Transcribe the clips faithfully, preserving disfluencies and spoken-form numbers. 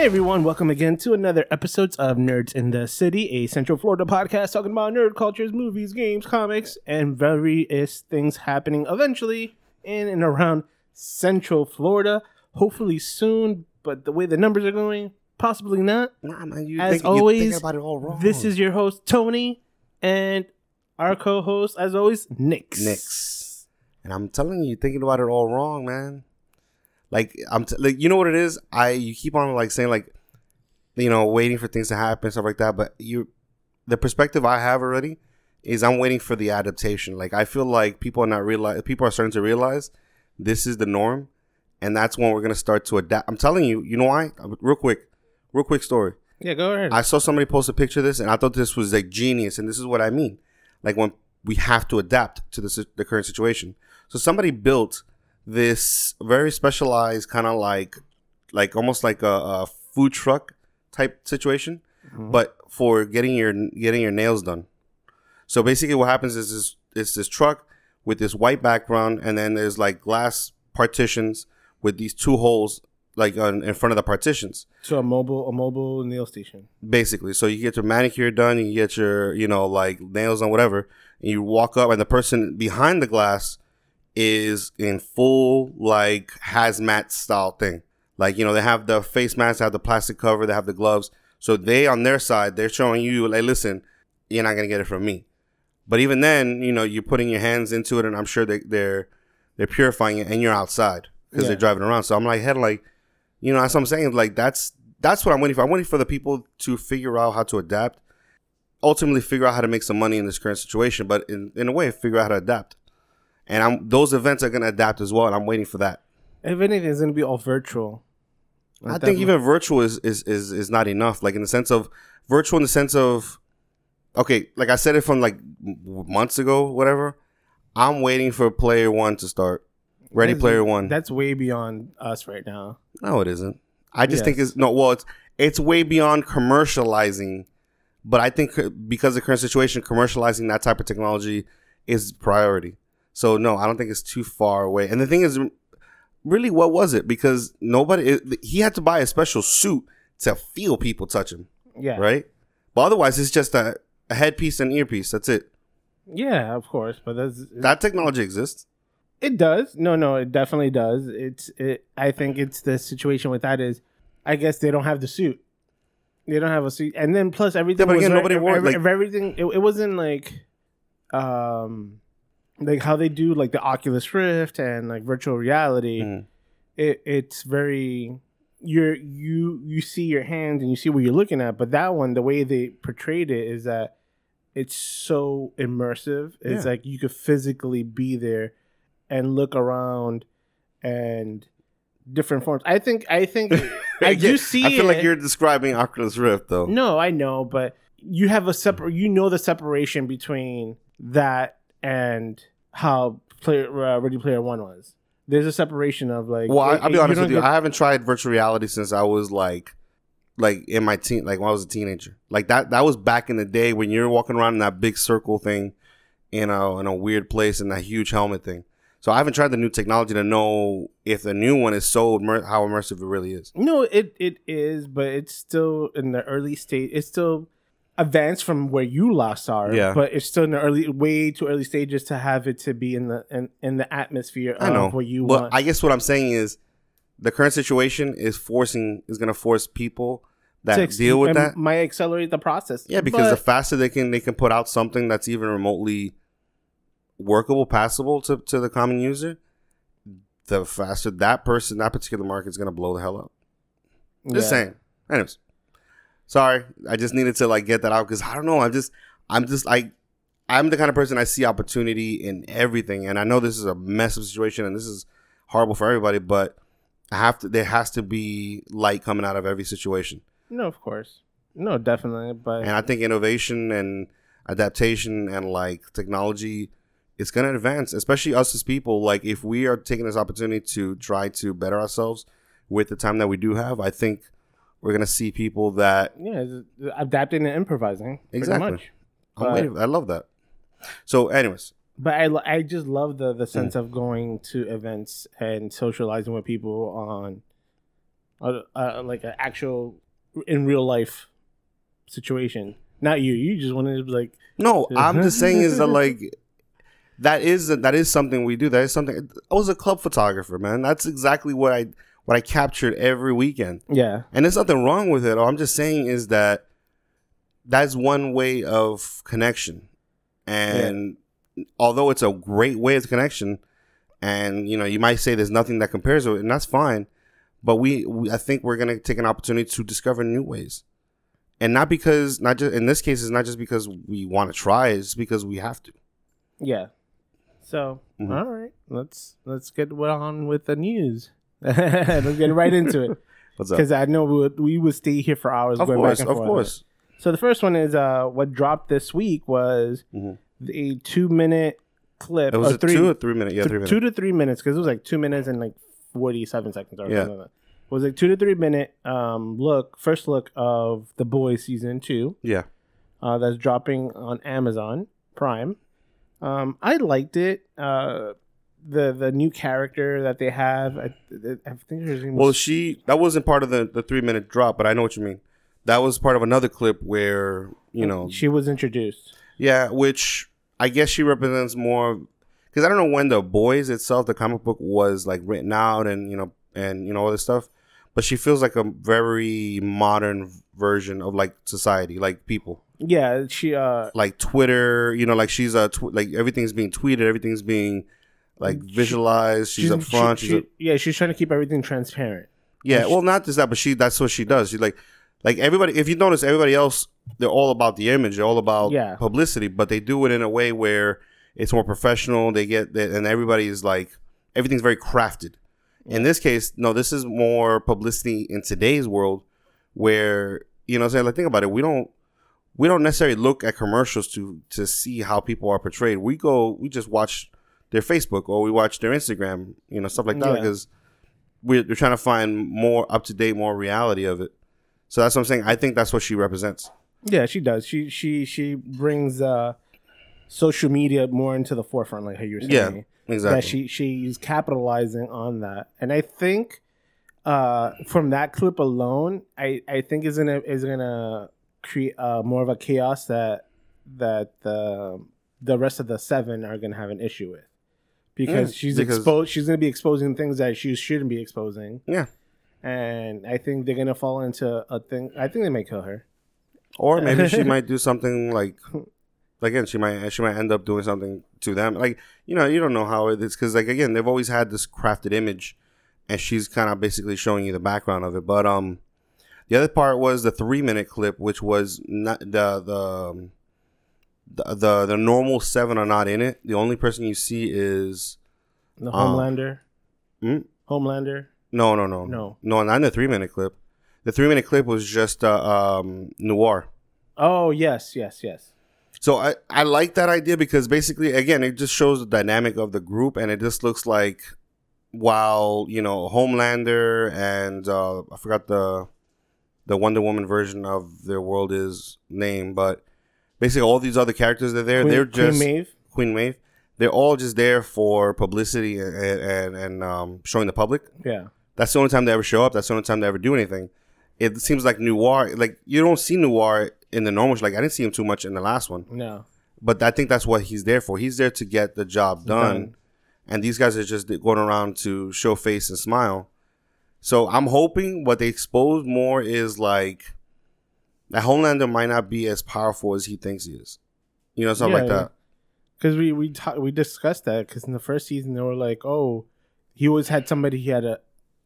Hey everyone, welcome again to another episode of Nerds in the City, a Central Florida podcast talking about nerd cultures, movies, games, comics, and various things happening eventually in and around Central Florida. Hopefully soon, but the way the numbers are going, possibly not. Nah, man, you as think, always, you think about it all wrong. This is your host, Tony, and our co-host, as always, Nix. Nix. And I'm telling you, you're thinking about it all wrong, man. Like I'm, t- like you know what it is. I you keep on like saying like, you know, waiting for things to happen, stuff like that. But you, the perspective I have already is I'm waiting for the adaptation. Like I feel like people are not realize people are starting to realize this is the norm, and that's when we're gonna start to adapt. I'm telling you, you know why? Real quick, real quick story. Yeah, go ahead. I saw somebody post a picture of this, and I thought this was like genius. And this is what I mean, like when we have to adapt to the the current situation. So somebody built this very specialized kind of like like almost like a, a food truck type situation, mm-hmm. but for getting your getting your nails done. So basically what happens is this it's this truck with this white background, and then there's like glass partitions with these two holes like on, in front of the partitions. So a mobile a mobile nail station. Basically. So you get your manicure done, you get your, you know, like nails on whatever, and you walk up and the person behind the glass is in full like hazmat style thing, like, you know, they have the face masks, they have the plastic cover, they have the gloves, so they on their side they're showing you like, listen, you're not gonna get it from me. But even then, you know, you're putting your hands into it, and I'm sure they, they're they're purifying it, and you're outside because yeah. they're driving around. So I'm like, head like, you know, that's what I'm saying, like that's that's what I'm waiting for. I'm waiting for the people to figure out how to adapt, ultimately figure out how to make some money in this current situation, but in, in a way figure out how to adapt. And I'm, those events are going to adapt as well, and I'm waiting for that. If anything, it's going to be all virtual. I think even virtual is, is is is not enough. Like in the sense of virtual, in the sense of, okay, like I said it from like months ago, whatever. I'm waiting for Player One to start. Ready Player One. That's way beyond us right now. No, it isn't. I just yes. think it's no. Well, it's it's way beyond commercializing. But I think because of the current situation, commercializing that type of technology is priority. So, no, I don't think it's too far away. And the thing is, really, what was it? Because nobody, it, he had to buy a special suit to feel people touch him. Yeah. Right? But otherwise, it's just a, a headpiece and earpiece. That's it. Yeah, of course. But that's, that technology exists. It does. No, no, it definitely does. It's. It, I think it's the situation with that is, I guess they don't have the suit. They don't have a suit. And then plus everything. Yeah, but again, was, nobody wore like, everything. It, it wasn't like, um... like how they do like the Oculus Rift and like virtual reality, mm. it it's very you're you you see your hands and you see what you're looking at. But that one, the way they portrayed it is that it's so immersive. It's yeah. like you could physically be there and look around and different forms. I think I think I do see. I feel it. Like you're describing Oculus Rift though. No, I know, but you have a separ- You know the separation between that and how player, uh, Ready Player One was. There's a separation of like. Well, I, I'll be honest with you. Get... I haven't tried virtual reality since I was like, like in my teen, like when I was a teenager. Like that, that was back in the day when you're walking around in that big circle thing, you know, in a weird place and that huge helmet thing. So I haven't tried the new technology to know if the new one is so immer- how immersive it really is. No, it it is, but it's still in the early state. It's still advanced from where you last are, yeah. but it's still in the early, way too early stages to have it to be in the in, in the atmosphere of I know. What you well, want. I guess what I'm saying is, the current situation is forcing is going to force people that to ex- deal with that might accelerate the process. Yeah, because but, the faster they can they can put out something that's even remotely workable, passable to to the common user, the faster that person, that particular market is going to blow the hell up. Just yeah. saying. Anyways. Sorry, I just needed to like get that out because I don't know. I'm just, I'm just like, I'm the kind of person I see opportunity in everything, and I know this is a massive situation and this is horrible for everybody, but I have to. There has to be light coming out of every situation. No, of course, no, definitely. But and I think innovation and adaptation and like technology, it's gonna advance, especially us as people. Like if we are taking this opportunity to try to better ourselves with the time that we do have, I think we're going to see people that... Yeah, adapting and improvising. Exactly. Much. But, I love that. So anyways. But I, I just love the, the sense mm. of going to events and socializing with people on uh, uh, like an actual in real life situation. Not you. You just wanted to be like. No, I'm just saying is that like. That is that is something we do. That is something. I was a club photographer, man. That's exactly what I what I captured every weekend. Yeah, and there's nothing wrong with it. All I'm just saying is that that's one way of connection. And yeah. although it's a great way of connection, and you know, you might say there's nothing that compares to it, and that's fine. But we, we I think we're gonna take an opportunity to discover new ways, and not because not just in this case, it's not just because we want to try. It's because we have to. Yeah. So, mm-hmm. all right, let's let's get on with the news. Let's get right into it. What's up? Because I know we would, we would stay here for hours. Of going course, back and of forth. course. So the first one is uh, what dropped this week was mm-hmm. a two-minute clip. It was or a three, two or three minute. Yeah, th- three minutes. Two to three minutes because it was like two minutes and like forty-seven seconds or yeah. something like that. It was like two to three minute um, look, first look of The Boys season two. Yeah, uh, that's dropping on Amazon Prime. Um, I liked it. Uh, the the new character that they have, I, I think her name was... Well, she that wasn't part of the, the three minute drop, but I know what you mean. That was part of another clip where you know she was introduced. Yeah, which I guess she represents more because I don't know when The Boys itself, the comic book, was like written out and you know and you know all this stuff, but she feels like a very modern version of like society, like people. Yeah, she uh like Twitter, you know, like she's uh tw- like everything's being tweeted, everything's being like visualized. She's, she's up front. She, she's she, up- yeah, she's trying to keep everything transparent. Yeah, she, well, not just that, but she that's what she does. She like like everybody. If you notice, everybody else, they're all about the image, they're all about yeah. publicity, but they do it in a way where it's more professional. They get that, and everybody is like everything's very crafted. Yeah. In this case, no, this is more publicity in today's world, where you know, what I'm saying, like think about it, we don't. We don't necessarily look at commercials to to see how people are portrayed. We go, we just watch their Facebook or we watch their Instagram, you know, stuff like that. Because yeah. we're, we're trying to find more up to date, more reality of it. So that's what I'm saying. I think that's what she represents. Yeah, she does. She she she brings uh, social media more into the forefront, like how you're saying. Yeah, exactly. That she she's capitalizing on that, and I think uh, from that clip alone, I, I think is gonna is gonna. create uh, more of a chaos that that the uh, the rest of the seven are gonna have an issue with because yeah, she's exposed. She's gonna be exposing things that she shouldn't be exposing. Yeah, and I think they're gonna fall into a thing. I think they might kill her, or maybe she might do something like again. She might she might end up doing something to them. Like you know, you don't know how it is because like again, they've always had this crafted image, and she's kind of basically showing you the background of it. But um. The other part was the three-minute clip, which was not the, the the the the normal seven are not in it. The only person you see is the um, Homelander. Hmm? Homelander. No, no, no, no, no, not in the three-minute clip. The three-minute clip was just uh, um, Noir. Oh yes, yes, yes. So I I like that idea because basically, again, it just shows the dynamic of the group, and it just looks like while you know Homelander and uh, I forgot the. the Wonder Woman version of their world is named, but basically all these other characters that are there, Queen, they're just... Queen Maeve. Queen Maeve. They're all just there for publicity and and, and um, showing the public. Yeah. That's the only time they ever show up. That's the only time they ever do anything. It seems like Noir... Like, you don't see Noir in the normal... Like, I didn't see him too much in the last one. No. But I think that's what he's there for. He's there to get the job done. done. And these guys are just going around to show face and smile. So I'm hoping what they expose more is like that Homelander might not be as powerful as he thinks he is. You know, something yeah, like that. Because we we, ta- we discussed that because in the first season they were like, oh, he always had somebody he had a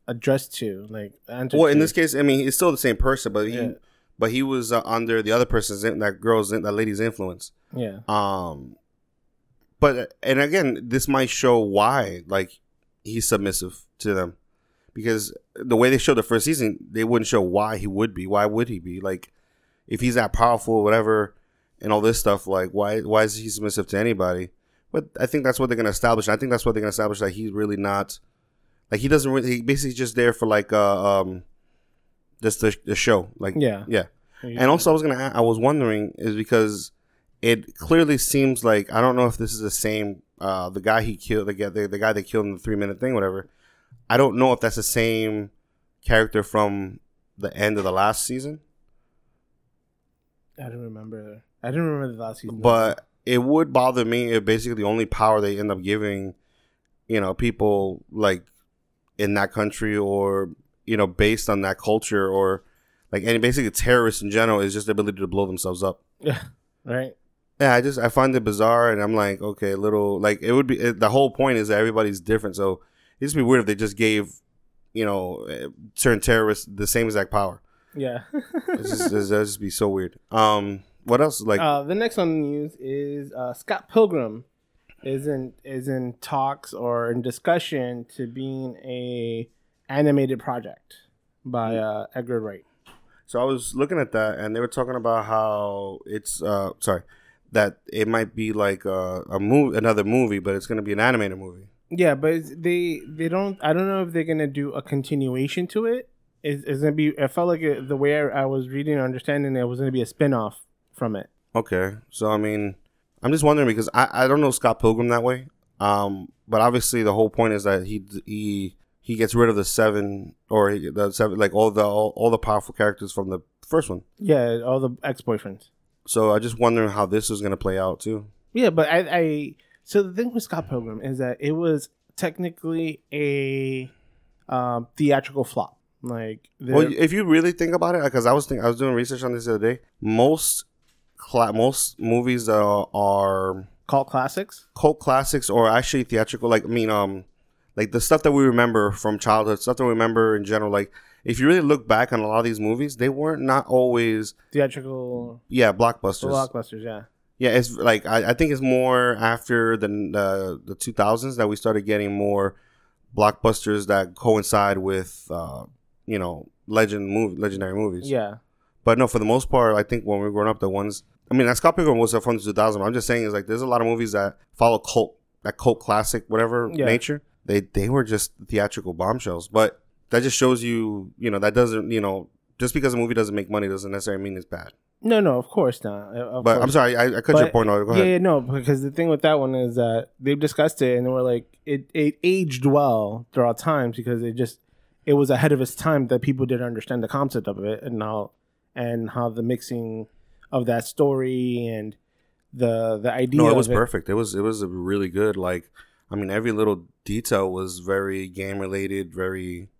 address to. like. Well, to. In this case, I mean, it's still the same person, but he yeah. but he was uh, under the other person's, that girl's, that lady's influence. Yeah. Um. But, and again, this might show why, like, he's submissive to them. Because the way they showed the first season, they wouldn't show why he would be. Why would he be? Like, if he's that powerful or whatever and all this stuff, like, why why is he submissive to anybody? But I think that's what they're going to establish. I think that's what they're going to establish, that he's really not... Like, he doesn't really... He basically just there for, like, uh, um, just the, the show. Like, yeah. Yeah. Exactly. And also, I was going to... I was wondering, is because it clearly seems like... I don't know if this is the same... Uh, the guy he killed... The, the, the guy they killed in the three-minute thing, whatever... I don't know if that's the same character from the end of the last season. I don't remember. I didn't remember the last season. But it would bother me if basically the only power they end up giving, you know, people like in that country or, you know, based on that culture or like any basically terrorists in general is just the ability to blow themselves up. Yeah. Right. Yeah, I just I find it bizarre, and I'm like, okay, little like it would be it, the whole point is that everybody's different, so it'd just be weird if they just gave, you know, certain terrorists the same exact power. Yeah, it's just, it's, that'd just be so weird. Um, what else? Like uh, the next one in the news is uh, Scott Pilgrim is in is in talks or in discussion to being a animated project by uh, Edgar Wright. So I was looking at that, and they were talking about how it's uh, sorry. that it might be like a, a move, another movie, but it's going to be an animated movie. Yeah, but it's, they they don't. I don't know if they're going to do a continuation to it. It's, it's going to be. I felt like it, the way I, I was reading and understanding it was going to be a spinoff from it. Okay, so I mean, I'm just wondering because I, I don't know Scott Pilgrim that way. Um, but obviously the whole point is that he he he gets rid of the seven or he, the seven like all the all, all the powerful characters from the first one. Yeah, all the ex-boyfriends. So I just wondering how this is going to play out too. Yeah, but I, I so the thing with Scott Pilgrim is that it was technically a um, theatrical flop. Like, well, if you really think about it, because I was thinking, I was doing research on this the other day. Most cla- most movies uh, are cult classics, cult classics, or actually theatrical. Like I mean, um, like the stuff that we remember from childhood, stuff that we remember in general, like. If you really look back on a lot of these movies, they weren't not always... Theatrical... Yeah, blockbusters. Blockbusters, yeah. Yeah, it's like, I, I think it's more after the, the the two thousands that we started getting more blockbusters that coincide with, uh, you know, legend movie, legendary movies. Yeah. But no, for the most part, I think when we were growing up, the ones... I mean, Scott Pilgrim was from the two thousands. I'm just saying is like, there's a lot of movies that follow cult, that cult classic, whatever yeah. nature. They They were just theatrical bombshells, but... That just shows you, you know, that doesn't, you know, just because a movie doesn't make money doesn't necessarily mean it's bad. No, no, of course not. Of but course. I'm sorry, I, I cut but, your point off. Go ahead. Yeah, no, because the thing with that one is that they've discussed it and they were like, it, it aged well throughout times because it just, it was ahead of its time that people didn't understand the concept of it and how, and how the mixing of that story and the, the idea. No, it was of perfect. It. it was, it was a really good, like, I mean, every little detail was very game related, very...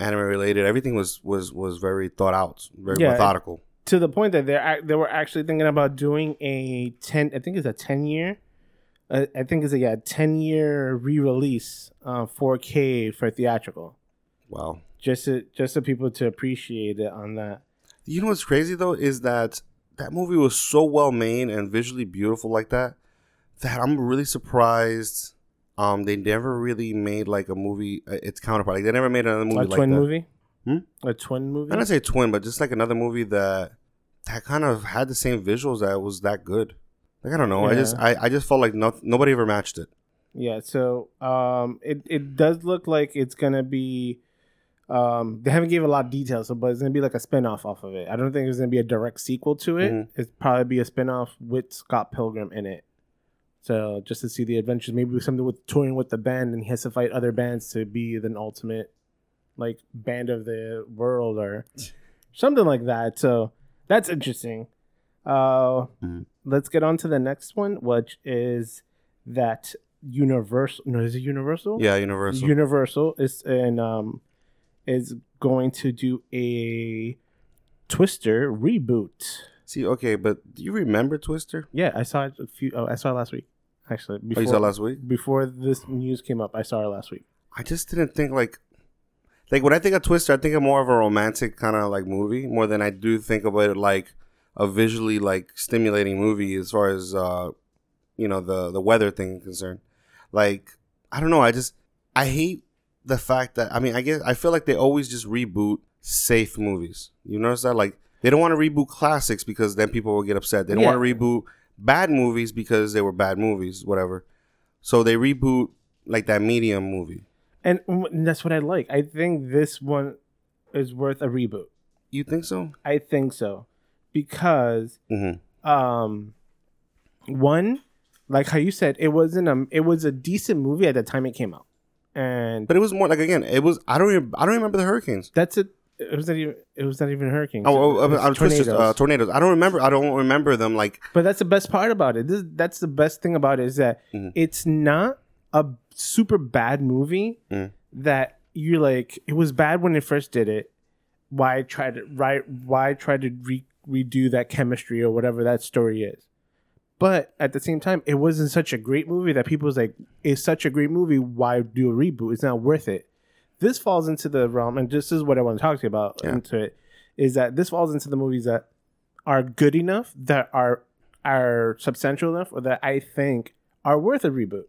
anime related, everything was was was very thought out, very yeah, methodical. To the point that they they were actually thinking about doing a ten, I think it's a ten year, uh, I think it's a yeah ten year re release, uh, four K for theatrical. Wow! Just to, just so people to appreciate it on that. You know what's crazy though is that that movie was so well made and visually beautiful like that that I'm really surprised. Um, they never really made like a movie. Uh, its counterpart. Like, they never made another movie like that. A twin movie? Hmm? A twin movie? I don't say twin, but just like another movie that that kind of had the same visuals that was that good. Like I don't know. Yeah. I just I, I just felt like no, nobody ever matched it. Yeah. So um, it it does look like it's gonna be. Um, they haven't given a lot of details, so, but it's gonna be like a spinoff off of it. I don't think it's gonna be a direct sequel to it. Mm-hmm. It's probably be a spinoff with Scott Pilgrim in it. So just to see the adventures, maybe something with touring with the band, and he has to fight other bands to be the ultimate, like band of the world or something like that. So that's interesting. Uh, mm-hmm. Let's get on to the next one, which is that Universal. No, is it Universal? Yeah, Universal. Universal is and um is going to do a Twister reboot. See, okay, but do you remember Twister? Yeah, I saw it a few. Oh, I saw it last week, actually. Before, oh, you saw it last week? Before this news came up, I saw it last week. I just didn't think like, like when I think of Twister, I think of more of a romantic kind of like movie more than I do think about it like a visually like stimulating movie as far as uh, you know the the weather thing concerned. Like I don't know, I just I hate the fact that I mean I guess I feel like they always just reboot safe movies. You notice that like. They don't want to reboot classics because then people will get upset. They don't yeah. want to reboot bad movies because they were bad movies, whatever. So they reboot like that medium movie. And that's what I like. I think this one is worth a reboot. You think so? I think so. Because mm-hmm. um, one, like how you said, it wasn't a, it was a decent movie at the time it came out. and but it was more like again, it was I don't even, I don't remember the hurricanes. That's it. It was not even. It was not even hurricanes. Oh, oh, oh tornadoes. Uh, tornadoes. I don't remember. I don't remember them. Like, but that's the best part about it. This, that's the best thing about it is that mm. it's not a super bad movie mm. that you're like. It was bad when it first did it. Why try to right? Why try to re- redo that chemistry or whatever that story is? But at the same time, it wasn't such a great movie that people was like, "It's such a great movie. Why do a reboot? It's not worth it." This falls into the realm, and this is what I want to talk to you about, yeah. into it, is that this falls into the movies that are good enough, that are are substantial enough, or that I think are worth a reboot.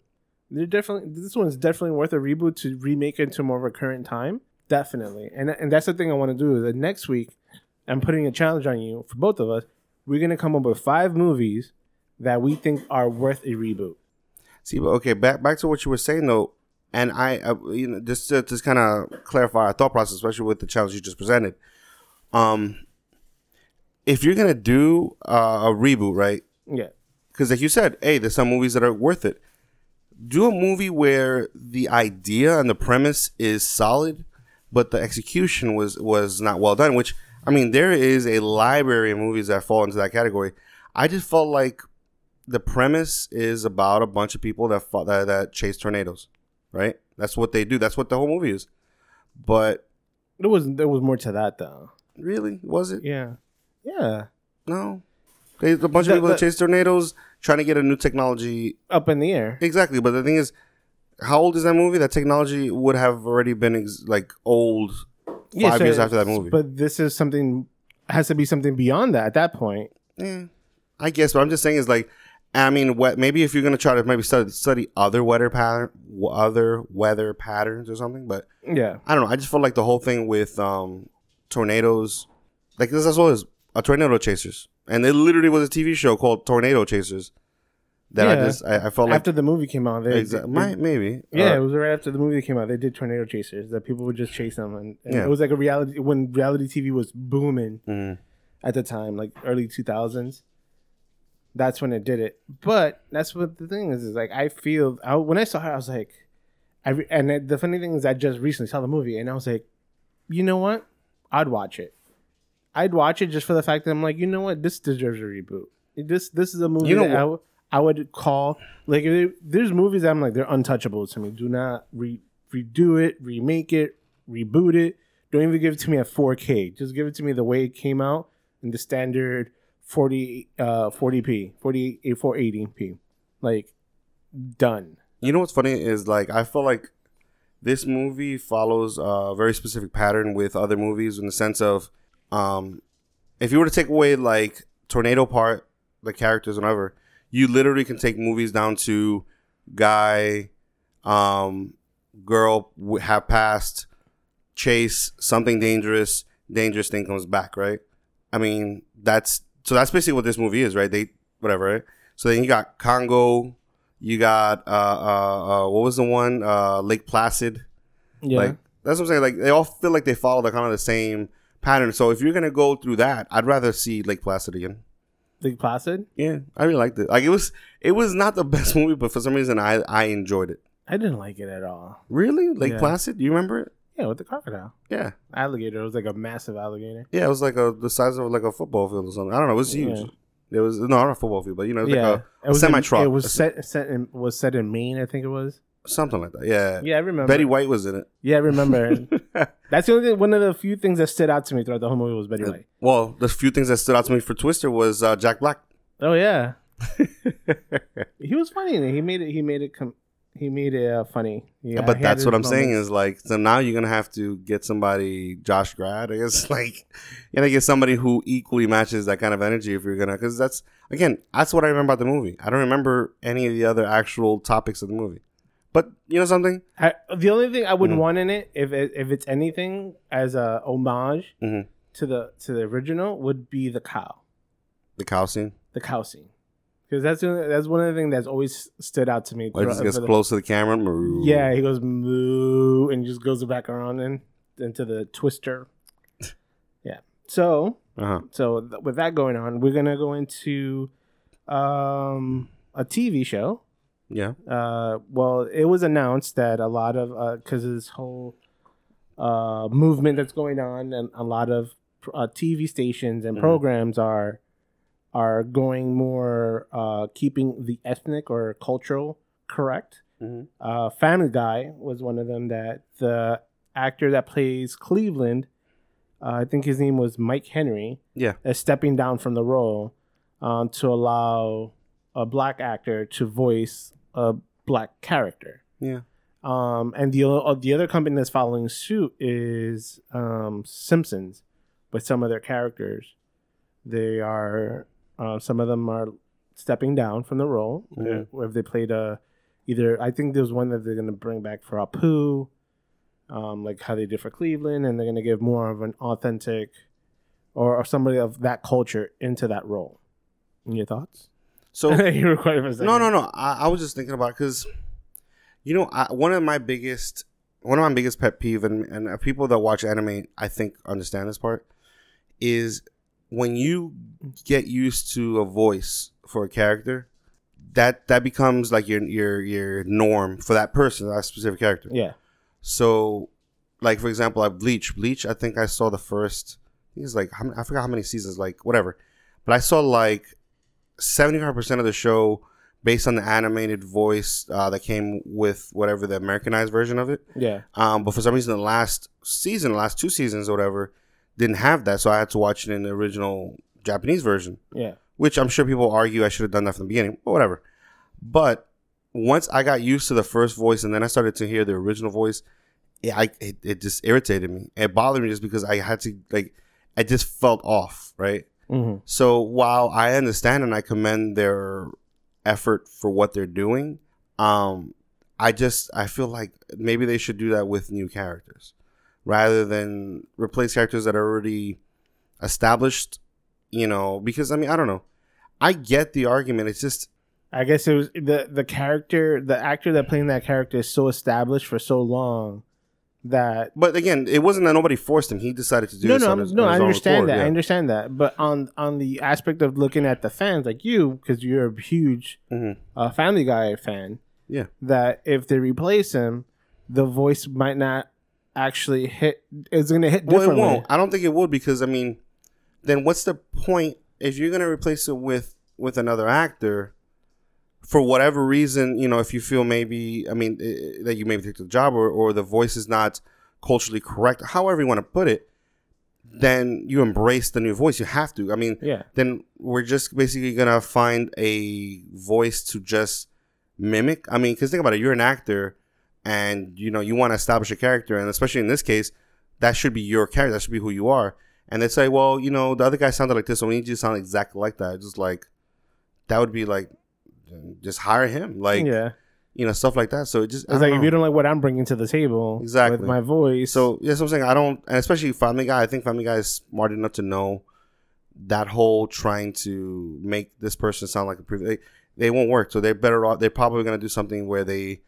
They're definitely This one's definitely worth a reboot to remake it into more of a current time. Definitely. And, and that's the thing I want to do, is that next week, I'm putting a challenge on you, for both of us, we're going to come up with five movies that we think are worth a reboot. See, but okay, back, back to what you were saying, though. And I, uh, you know, just to just kind of clarify our thought process, especially with the challenge you just presented. Um, if you're gonna do uh, a reboot, right? Yeah. Because, like you said, hey, there's some movies that are worth it. Do a movie where the idea and the premise is solid, but the execution was was not well done. Which, I mean, there is a library of movies that fall into that category. I just felt like the premise is about a bunch of people that fought, that, that chase tornadoes. Right, that's what they do. That's what the whole movie is. But there was there was more to that though. Really, was it? Yeah, yeah. No, they, a bunch the, of people the, that chase tornadoes, trying to get a new technology up in the air. Exactly, but the thing is, how old is that movie? That technology would have already been ex- like old five yeah, so years after that movie. But this is something has to be something beyond that at that point. Yeah, I guess. But I'm just saying is like. I mean, what, maybe if you're going to try to maybe study, study other weather pattern, other weather patterns or something, but yeah, I don't know. I just felt like the whole thing with um, tornadoes, like this as well as a tornado chasers, and it literally was a T V show called Tornado Chasers. That yeah. I just I, I felt like after the movie came out, they, exa- they might, maybe yeah, uh, it was right after the movie came out. They did Tornado Chasers that people would just chase them, and, and yeah. it was like a reality when reality T V was booming mm. at the time, like early two thousands. That's when it did it. But that's what the thing is, is like, I feel, I, when I saw her, I was like, I re, and it, the funny thing is I just recently saw the movie and I was like, you know what? I'd watch it. I'd watch it just for the fact that I'm like, you know what? This deserves a reboot. This this is a movie you know that I, w- I would call, like, if it, there's movies that I'm like, they're untouchable to me. Do not re, redo it, remake it, reboot it. Don't even give it to me at four K. Just give it to me the way it came out in the standard forty, uh, forty p, forty-eight, four eighty p, like done. You know what's funny is like I feel like this movie follows a very specific pattern with other movies in the sense of, um, if you were to take away like tornado part, the characters and whatever, you literally can take movies down to guy, um, girl have passed, chase something dangerous, dangerous thing comes back, right? I mean that's. So that's basically what this movie is, right? They whatever, right? So then you got Congo, you got uh, uh, uh, what was the one? Uh, Lake Placid. Yeah, like, that's what I'm saying. Like they all feel like they follow the kind of the same pattern. So if you're gonna go through that, I'd rather see Lake Placid again. Lake Placid? Yeah, I really liked it. Like it was, it was not the best movie, but for some reason I I enjoyed it. I didn't like it at all. Really, Lake yeah. Placid? Do you remember it? Yeah, with the crocodile. Yeah. Alligator. It was like a massive alligator. Yeah, it was like a the size of like a football field or something. I don't know. It was huge. Yeah. It was no, not a football field, but you know, it was yeah. like a, a semi-truck. It was set set in was set in Maine, I think it was. Something like that. Yeah. Yeah, I remember. Betty White was in it. Yeah, I remember. That's the only thing, one of the few things that stood out to me throughout the whole movie was Betty White. Well, the few things that stood out to me for Twister was uh, Jack Black. Oh yeah. He was funny in it. He made it. He made it come. He made it uh, funny. Yeah, yeah, but that's what I'm moments. saying is like, so now you're going to have to get somebody, Josh Gad, I guess, like, you're going to get somebody who equally matches that kind of energy if you're going to, because that's, again, that's what I remember about the movie. I don't remember any of the other actual topics of the movie. But, you know something? I, the only thing I would mm-hmm. want in it, if it, if it's anything as a homage mm-hmm. to the to the original, would be the cow. The cow scene? The cow scene. Because that's that's one of the things that's always stood out to me. Well, he just gets the, close to the camera. Moo. Yeah, he goes moo and just goes back around and into the Twister. Yeah. So, uh-huh. so th- with that going on, we're gonna go into um, a T V show Yeah. Uh, well, it was announced that a lot of, because uh, this whole uh, movement that's going on, and a lot of uh, T V stations and mm-hmm. programs are are going more uh, keeping the ethnic or cultural correct. Mm-hmm. Uh, Family Guy was one of them. That the actor that plays Cleveland, uh, I think his name was Mike Henry. Yeah, is stepping down from the role um, to allow a black actor to voice a black character. Yeah. Um, and the uh, the other company that's following suit is um, Simpsons, with some of their characters. They are uh, some of them are stepping down from the role. Mm-hmm. If they played a either, I think there's one that they're going to bring back for Apu, um, like how they did for Cleveland, and they're going to give more of an authentic or, or somebody of that culture into that role. And your thoughts? So you were quite a second. No, no, no. I, I was just thinking about it because, you know, I, one of my biggest, one of my biggest pet peeve, and, and people that watch anime, I think, understand this part, is when you get used to a voice for a character, that that becomes like your your your norm for that person, that specific character. Yeah. So, like, for example, I Bleach. Bleach, I think I saw the first, I think it's like, I forgot how many seasons, like, whatever. But I saw, like, seventy-five percent of the show based on the animated voice uh, that came with whatever the Americanized version of it. Yeah. Um, but for some reason, the last season, the last two seasons or whatever, didn't have that. So I had to watch it in the original Japanese version. Yeah. Which I'm sure people argue I should have done that from the beginning, but whatever. But once I got used to the first voice and then I started to hear the original voice, it, I, it, it just irritated me. It bothered me just because I had to, like, I just felt off, right? Mm-hmm. So while I understand and I commend their effort for what they're doing, um, I just, I feel like maybe they should do that with new characters rather than replace characters that are already established, you know, because, I mean, I don't know. I get the argument. It's just, I guess it was the the character, the actor that playing that character is so established for so long that. But again, it wasn't that nobody forced him. He decided to do no, this. No, on his, no, on his I understand record, that. Yeah. I understand that. But on on the aspect of looking at the fans, like you, because you're a huge mm-hmm. uh, Family Guy fan. Yeah. That if they replace him, the voice might not actually hit. It's going to hit differently. Well, it won't. I don't think it would because I mean, then what's the point if you're going to replace it with with another actor? For whatever reason, you know, if you feel maybe, I mean, it, that you maybe take the job or, or the voice is not culturally correct, however you want to put it, then you embrace the new voice. You have to. I mean, yeah. Then we're just basically going to find a voice to just mimic. I mean, because think about it. You're an actor and, you know, you want to establish a character. And especially in this case, that should be your character. That should be who you are. And they say, well, you know, the other guy sounded like this, so we need you to sound exactly like that. Just like, that would be like, just hire him. Like, yeah. You know, stuff like that. So it just, it's like, know. If you don't like what I'm bringing to the table. Exactly. With my voice. So, yeah, that's what I'm saying. I don't, and especially Family Guy, I think Family Guy is smart enough to know that whole trying to make this person sound like a previous, they, they won't work. So they're better off. They're probably going to do something where they,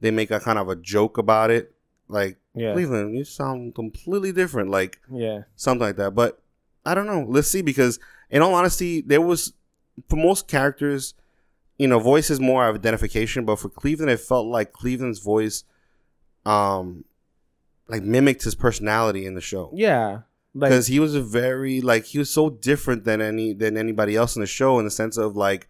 they make a kind of a joke about it. Like, yeah. Cleveland, you sound completely different. Like, yeah, something like that. But I don't know. Let's see, because in all honesty, there was, for most characters, you know, voice is more of identification. But for Cleveland, it felt like Cleveland's voice, um, like mimicked his personality in the show. Yeah, because like, he was a very like he was so different than any than anybody else in the show in the sense of like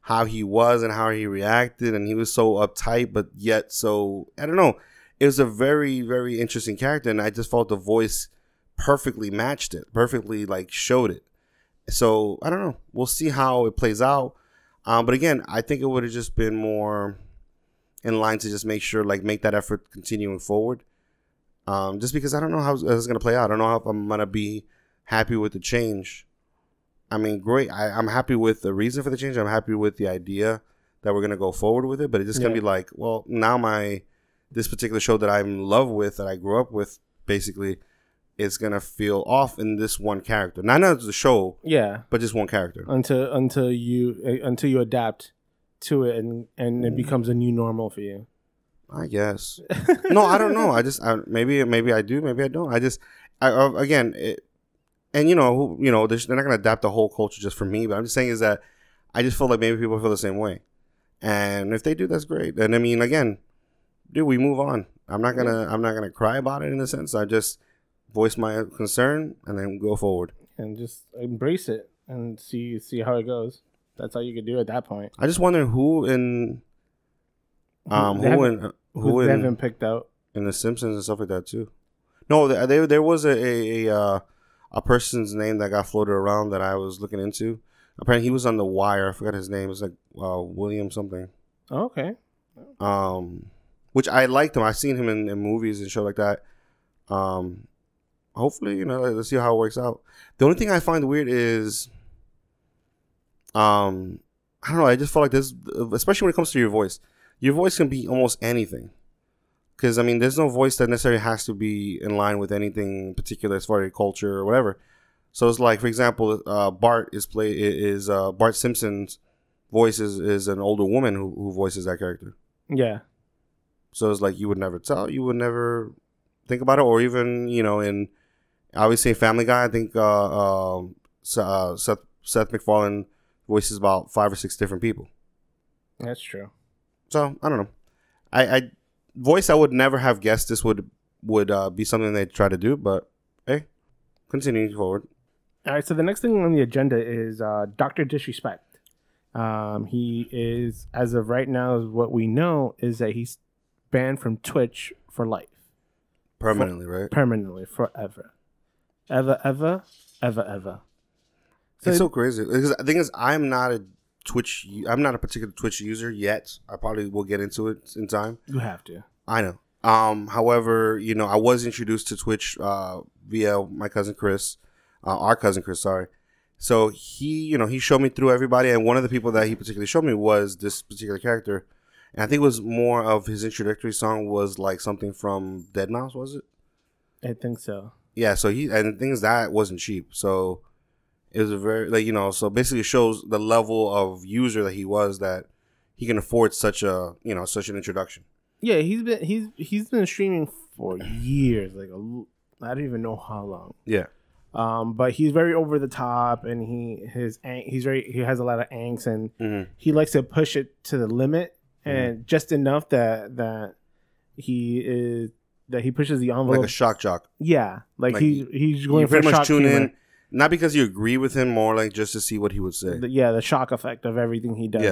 how he was and how he reacted, and he was so uptight, but yet so I don't know. It was a very, very interesting character, and I just felt the voice perfectly matched it, perfectly, like, showed it. So, I don't know. We'll see how it plays out. Um, but, again, I think it would have just been more in line to just make sure, like, make that effort continuing forward. Um, just because I don't know how it's going to play out. I don't know if I'm going to be happy with the change. I mean, great. I, I'm happy with the reason for the change. I'm happy with the idea that we're going to go forward with it. But it's just going to yeah. be like, well, now my... this particular show that I'm in love with, that I grew up with, basically, is gonna feel off in this one character. Not not the show, yeah, but just one character until until you uh, until you adapt to it and and it becomes a new normal for you. I guess. No, I don't know. I just I, maybe maybe I do, maybe I don't. I just I, uh, again, it, and you know you know they're, they're not gonna adapt the whole culture just for me. But I'm just saying is that I just feel like maybe people feel the same way. And if they do, that's great. And I mean, again, dude, we move on. I'm not gonna I'm not gonna cry about it in a sense. I just voice my concern and then go forward. And just embrace it and see see how it goes. That's all you could do at that point. I just wonder who in um who in who in, been picked out in The Simpsons and stuff like that too. No, there there was a a, a, uh, a person's name that got floated around that I was looking into. Apparently, he was on The Wire. I forgot his name. It's like uh, William something. Oh, okay. Um, which I liked him. I've seen him in, in movies and shit like that. Um, hopefully, you know, let's see how it works out. The only thing I find weird is, um, I don't know. I just feel like this, especially when it comes to your voice. Your voice can be almost anything. Because, I mean, there's no voice that necessarily has to be in line with anything particular as far as culture or whatever. So it's like, for example, uh, Bart is play is uh, Bart Simpson's voice is, is an older woman who, who voices that character. Yeah. So it's like you would never tell, you would never think about it, or even, you know, in obviously Family Guy, I think uh, uh, uh, Seth Seth MacFarlane voices about five or six different people. That's true. So I don't know. I, I voice I would never have guessed this would would uh, be something they try to do, but hey, continuing forward. All right, so the next thing on the agenda is uh, Doctor Disrespect. Um, he is, as of right now, is what we know is that he's banned from Twitch for life. Permanently, for, right? Permanently, forever. Ever, ever, ever, ever. So it's so crazy. The thing is, I'm not a Twitch, I'm not a particular Twitch user yet. I probably will get into it in time. You have to. I know. Um, however, you know, I was introduced to Twitch uh, via my cousin Chris. Uh, our cousin Chris, sorry. So he, you know, he showed me through everybody, and one of the people that he particularly showed me was this particular character, and I think it was more of his introductory song was like something from dead mouse, was it? I think so. Yeah. So he, and the thing is that wasn't cheap, so it was a very like you know, so basically shows the level of user that he was, that he can afford such a you know such an introduction. Yeah, he's been he's he's been streaming for years, like a, I don't even know how long. Yeah. Um, but he's very over the top, and he his he's very he has a lot of angst, and mm-hmm. he likes to push it to the limit, and mm-hmm. just enough that that he is that he pushes the envelope like a shock jock. Yeah, like, like he's he's going for a shock. Tune in, not because you agree with him, more like just to see what he would say. The, yeah, the shock effect of everything he does.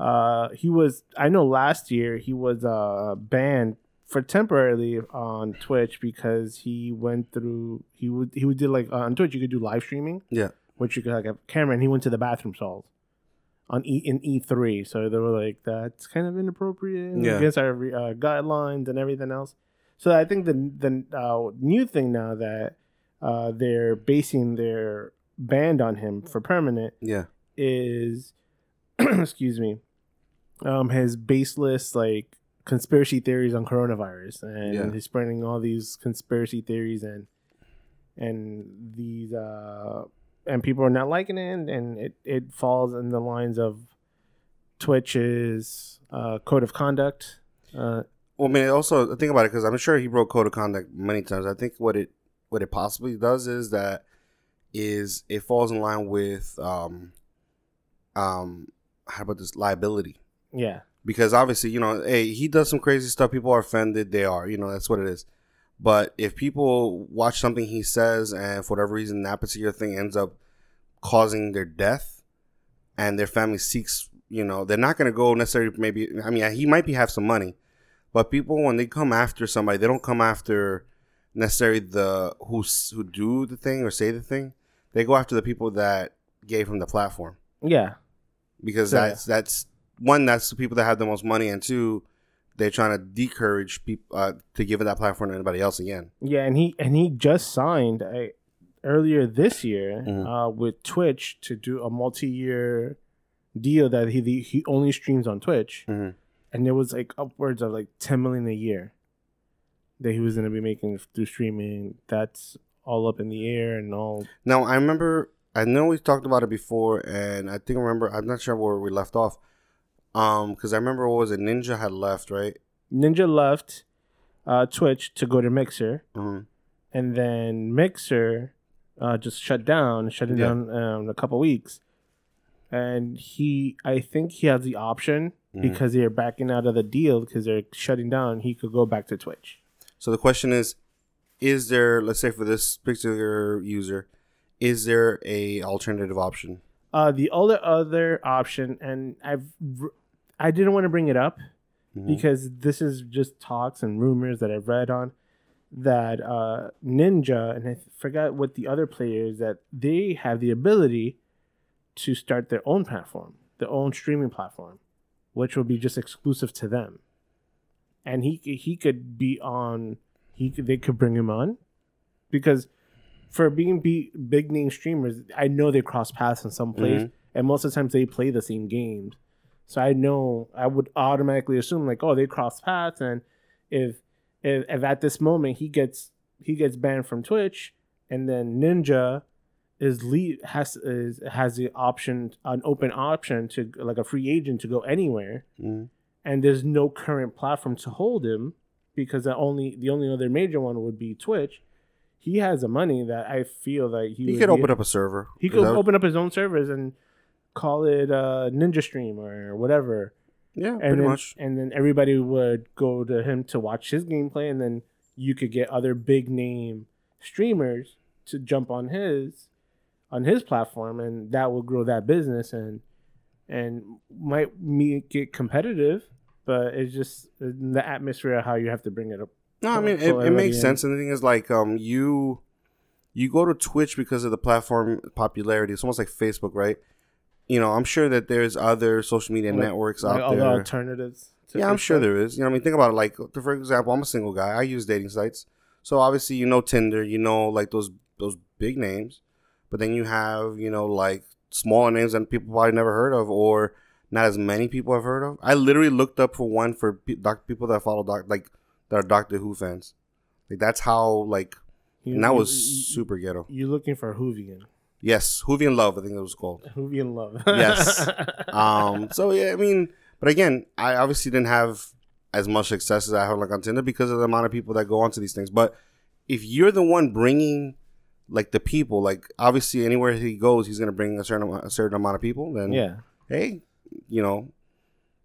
Yeah. Uh, he was I know last year he was uh, banned. For temporarily on Twitch because he went through he would he would do like uh, on Twitch you could do live streaming, yeah, which you could like have a camera, and he went to the bathroom stalls on E in E three, so they were like that's kind of inappropriate, yeah, against our uh, guidelines and everything else. So I think the the uh, new thing now that uh, they're basing their ban on him for permanent, yeah, is excuse me, um, his baseless like. conspiracy theories on coronavirus, and yeah. he's spreading all these conspiracy theories, and and these uh and people are not liking it, and, and it it falls in the lines of Twitch's uh code of conduct. Uh well, I mean, also think about it, because I'm sure he broke code of conduct many times. I think what it what it possibly does is that is it falls in line with um um how about this liability, yeah. Because obviously, you know, hey, he does some crazy stuff. People are offended. They are, you know, that's what it is. But if people watch something he says, and for whatever reason, that particular thing ends up causing their death, and their family seeks, you know, they're not going to go necessarily. Maybe, I mean, he might be have some money, but people, when they come after somebody, they don't come after necessarily the who who do the thing or say the thing. They go after the people that gave him the platform. Yeah, because so, that's yeah. that's. One, that's the people that have the most money, and two, they're trying to discourage people uh, to give it that platform to anybody else again. Yeah, and he and he just signed a, earlier this year mm-hmm. uh, with Twitch to do a multi-year deal that he the, he only streams on Twitch, mm-hmm. and it was like upwards of like ten million a year that he was going to be making through streaming. That's all up in the air and all. Now I remember, I know we talked about it before, and I think I remember. I'm not sure where we left off. Um, because I remember what was it? Ninja had left, right? Ninja left uh, Twitch to go to Mixer, mm-hmm. and then Mixer uh, just shut down, shutting yeah. down um, a couple weeks. And he, I think he has the option mm-hmm. because they're backing out of the deal because they're shutting down. He could go back to Twitch. So the question is, is there, let's say for this particular user, is there a alternative option? Uh, the other other option, and I've, I didn't want to bring it up mm-hmm. because this is just talks and rumors that I've read on, that uh, Ninja, and I forgot what the other player is, that they have the ability to start their own platform, their own streaming platform, which will be just exclusive to them. And he he could be on, he could, they could bring him on, because for being be, big name streamers, I know they cross paths in some place, mm-hmm. and most of the times they play the same games. So I know, I would automatically assume like, oh, they cross paths, and if if, if at this moment he gets he gets banned from Twitch, and then Ninja is lead has is, has the option, an open option to like a free agent to go anywhere, mm-hmm. and there's no current platform to hold him because the only the only other major one would be Twitch. He has the money that I feel that he, he would could open up a server. He could open up his own servers and call it uh, Ninja Stream or whatever. Yeah, and pretty then, much. And then everybody would go to him to watch his gameplay, and then you could get other big name streamers to jump on his on his platform, and that will grow that business and and might make it competitive. But it's just the atmosphere of how you have to bring it up. No, I mean, it, it makes sense. And the thing is, like, um, you you go to Twitch because of the platform popularity. It's almost like Facebook, right? You know, I'm sure that there's other social media like, networks like out there. Other alternatives. To yeah, Facebook. I'm sure there is. You know, I mean, think about it. Like, for example, I'm a single guy. I use dating sites. So, obviously, you know Tinder. You know, like, those those big names. But then you have, you know, like, smaller names that people probably never heard of or not as many people have heard of. I literally looked up for one for pe- doc- people that follow, doc- like, that are Doctor Who fans. Like, that's how, like, you, and that was you, super ghetto. You're looking for Whovian. Yes, Whovian Love, I think it was called. Whovian Love. Yes. Um, so, yeah, I mean, but again, I obviously didn't have as much success as I have, like, on Tinder because of the amount of people that go onto these things. But if you're the one bringing, like, the people, like, obviously anywhere he goes, he's going to bring a certain, a certain amount of people. Then, yeah. Hey, you know,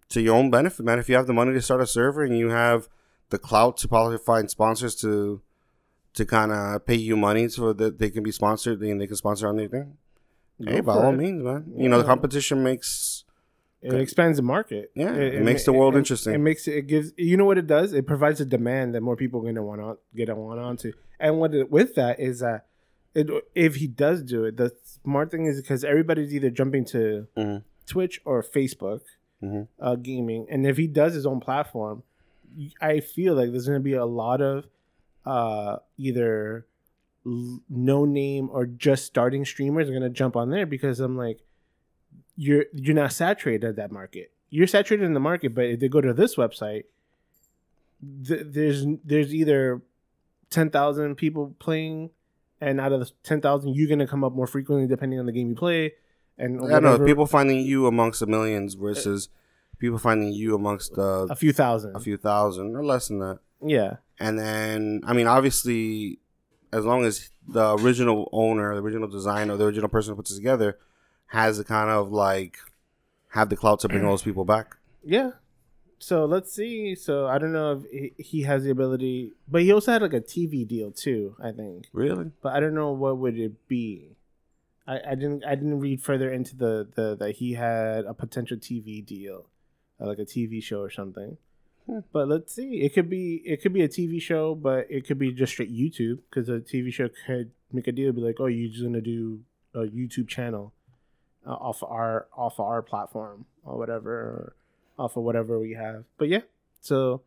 to your own benefit, man. If you have the money to start a server and you have the clout to probably find sponsors to to kind of pay you money so that they can be sponsored and they can sponsor on anything. Go hey, by all it. means, man. Yeah. You know, the competition makes... It expands the market. Yeah, it, it, it makes the world it, interesting. It makes it, it gives... You know what it does? It provides a demand that more people are going to want on, get on onto. And what it, with that is that it, if he does do it, the smart thing is because everybody's either jumping to mm-hmm. Twitch or Facebook mm-hmm. uh, gaming. And if he does his own platform... I feel like there's going to be a lot of uh, either l- no name or just starting streamers are going to jump on there because I'm like, you're you're not saturated at that market. You're saturated in the market, but if they go to this website, th- there's there's either ten thousand people playing, and out of the ten thousand, you're going to come up more frequently depending on the game you play. And I don't know, people finding you amongst the millions versus... Uh, People finding you amongst uh, a few thousand, a few thousand or less than that. Yeah. And then, I mean, obviously, as long as the original owner, the original designer, the original person who puts it together has the kind of like have the clout to bring all those people back. Yeah. So let's see. So I don't know if he has the ability, but he also had like a T V deal too, I think. Really? But I don't know what would it be. I, I didn't I didn't read further into the, the that he had a potential T V deal. Like a T V show or something, hmm. but let's see. It could be it could be a T V show, but it could be just straight YouTube because a T V show could make a deal, be like, "Oh, you're just gonna do a YouTube channel uh, off our off our platform or whatever, or off of whatever we have." But yeah, so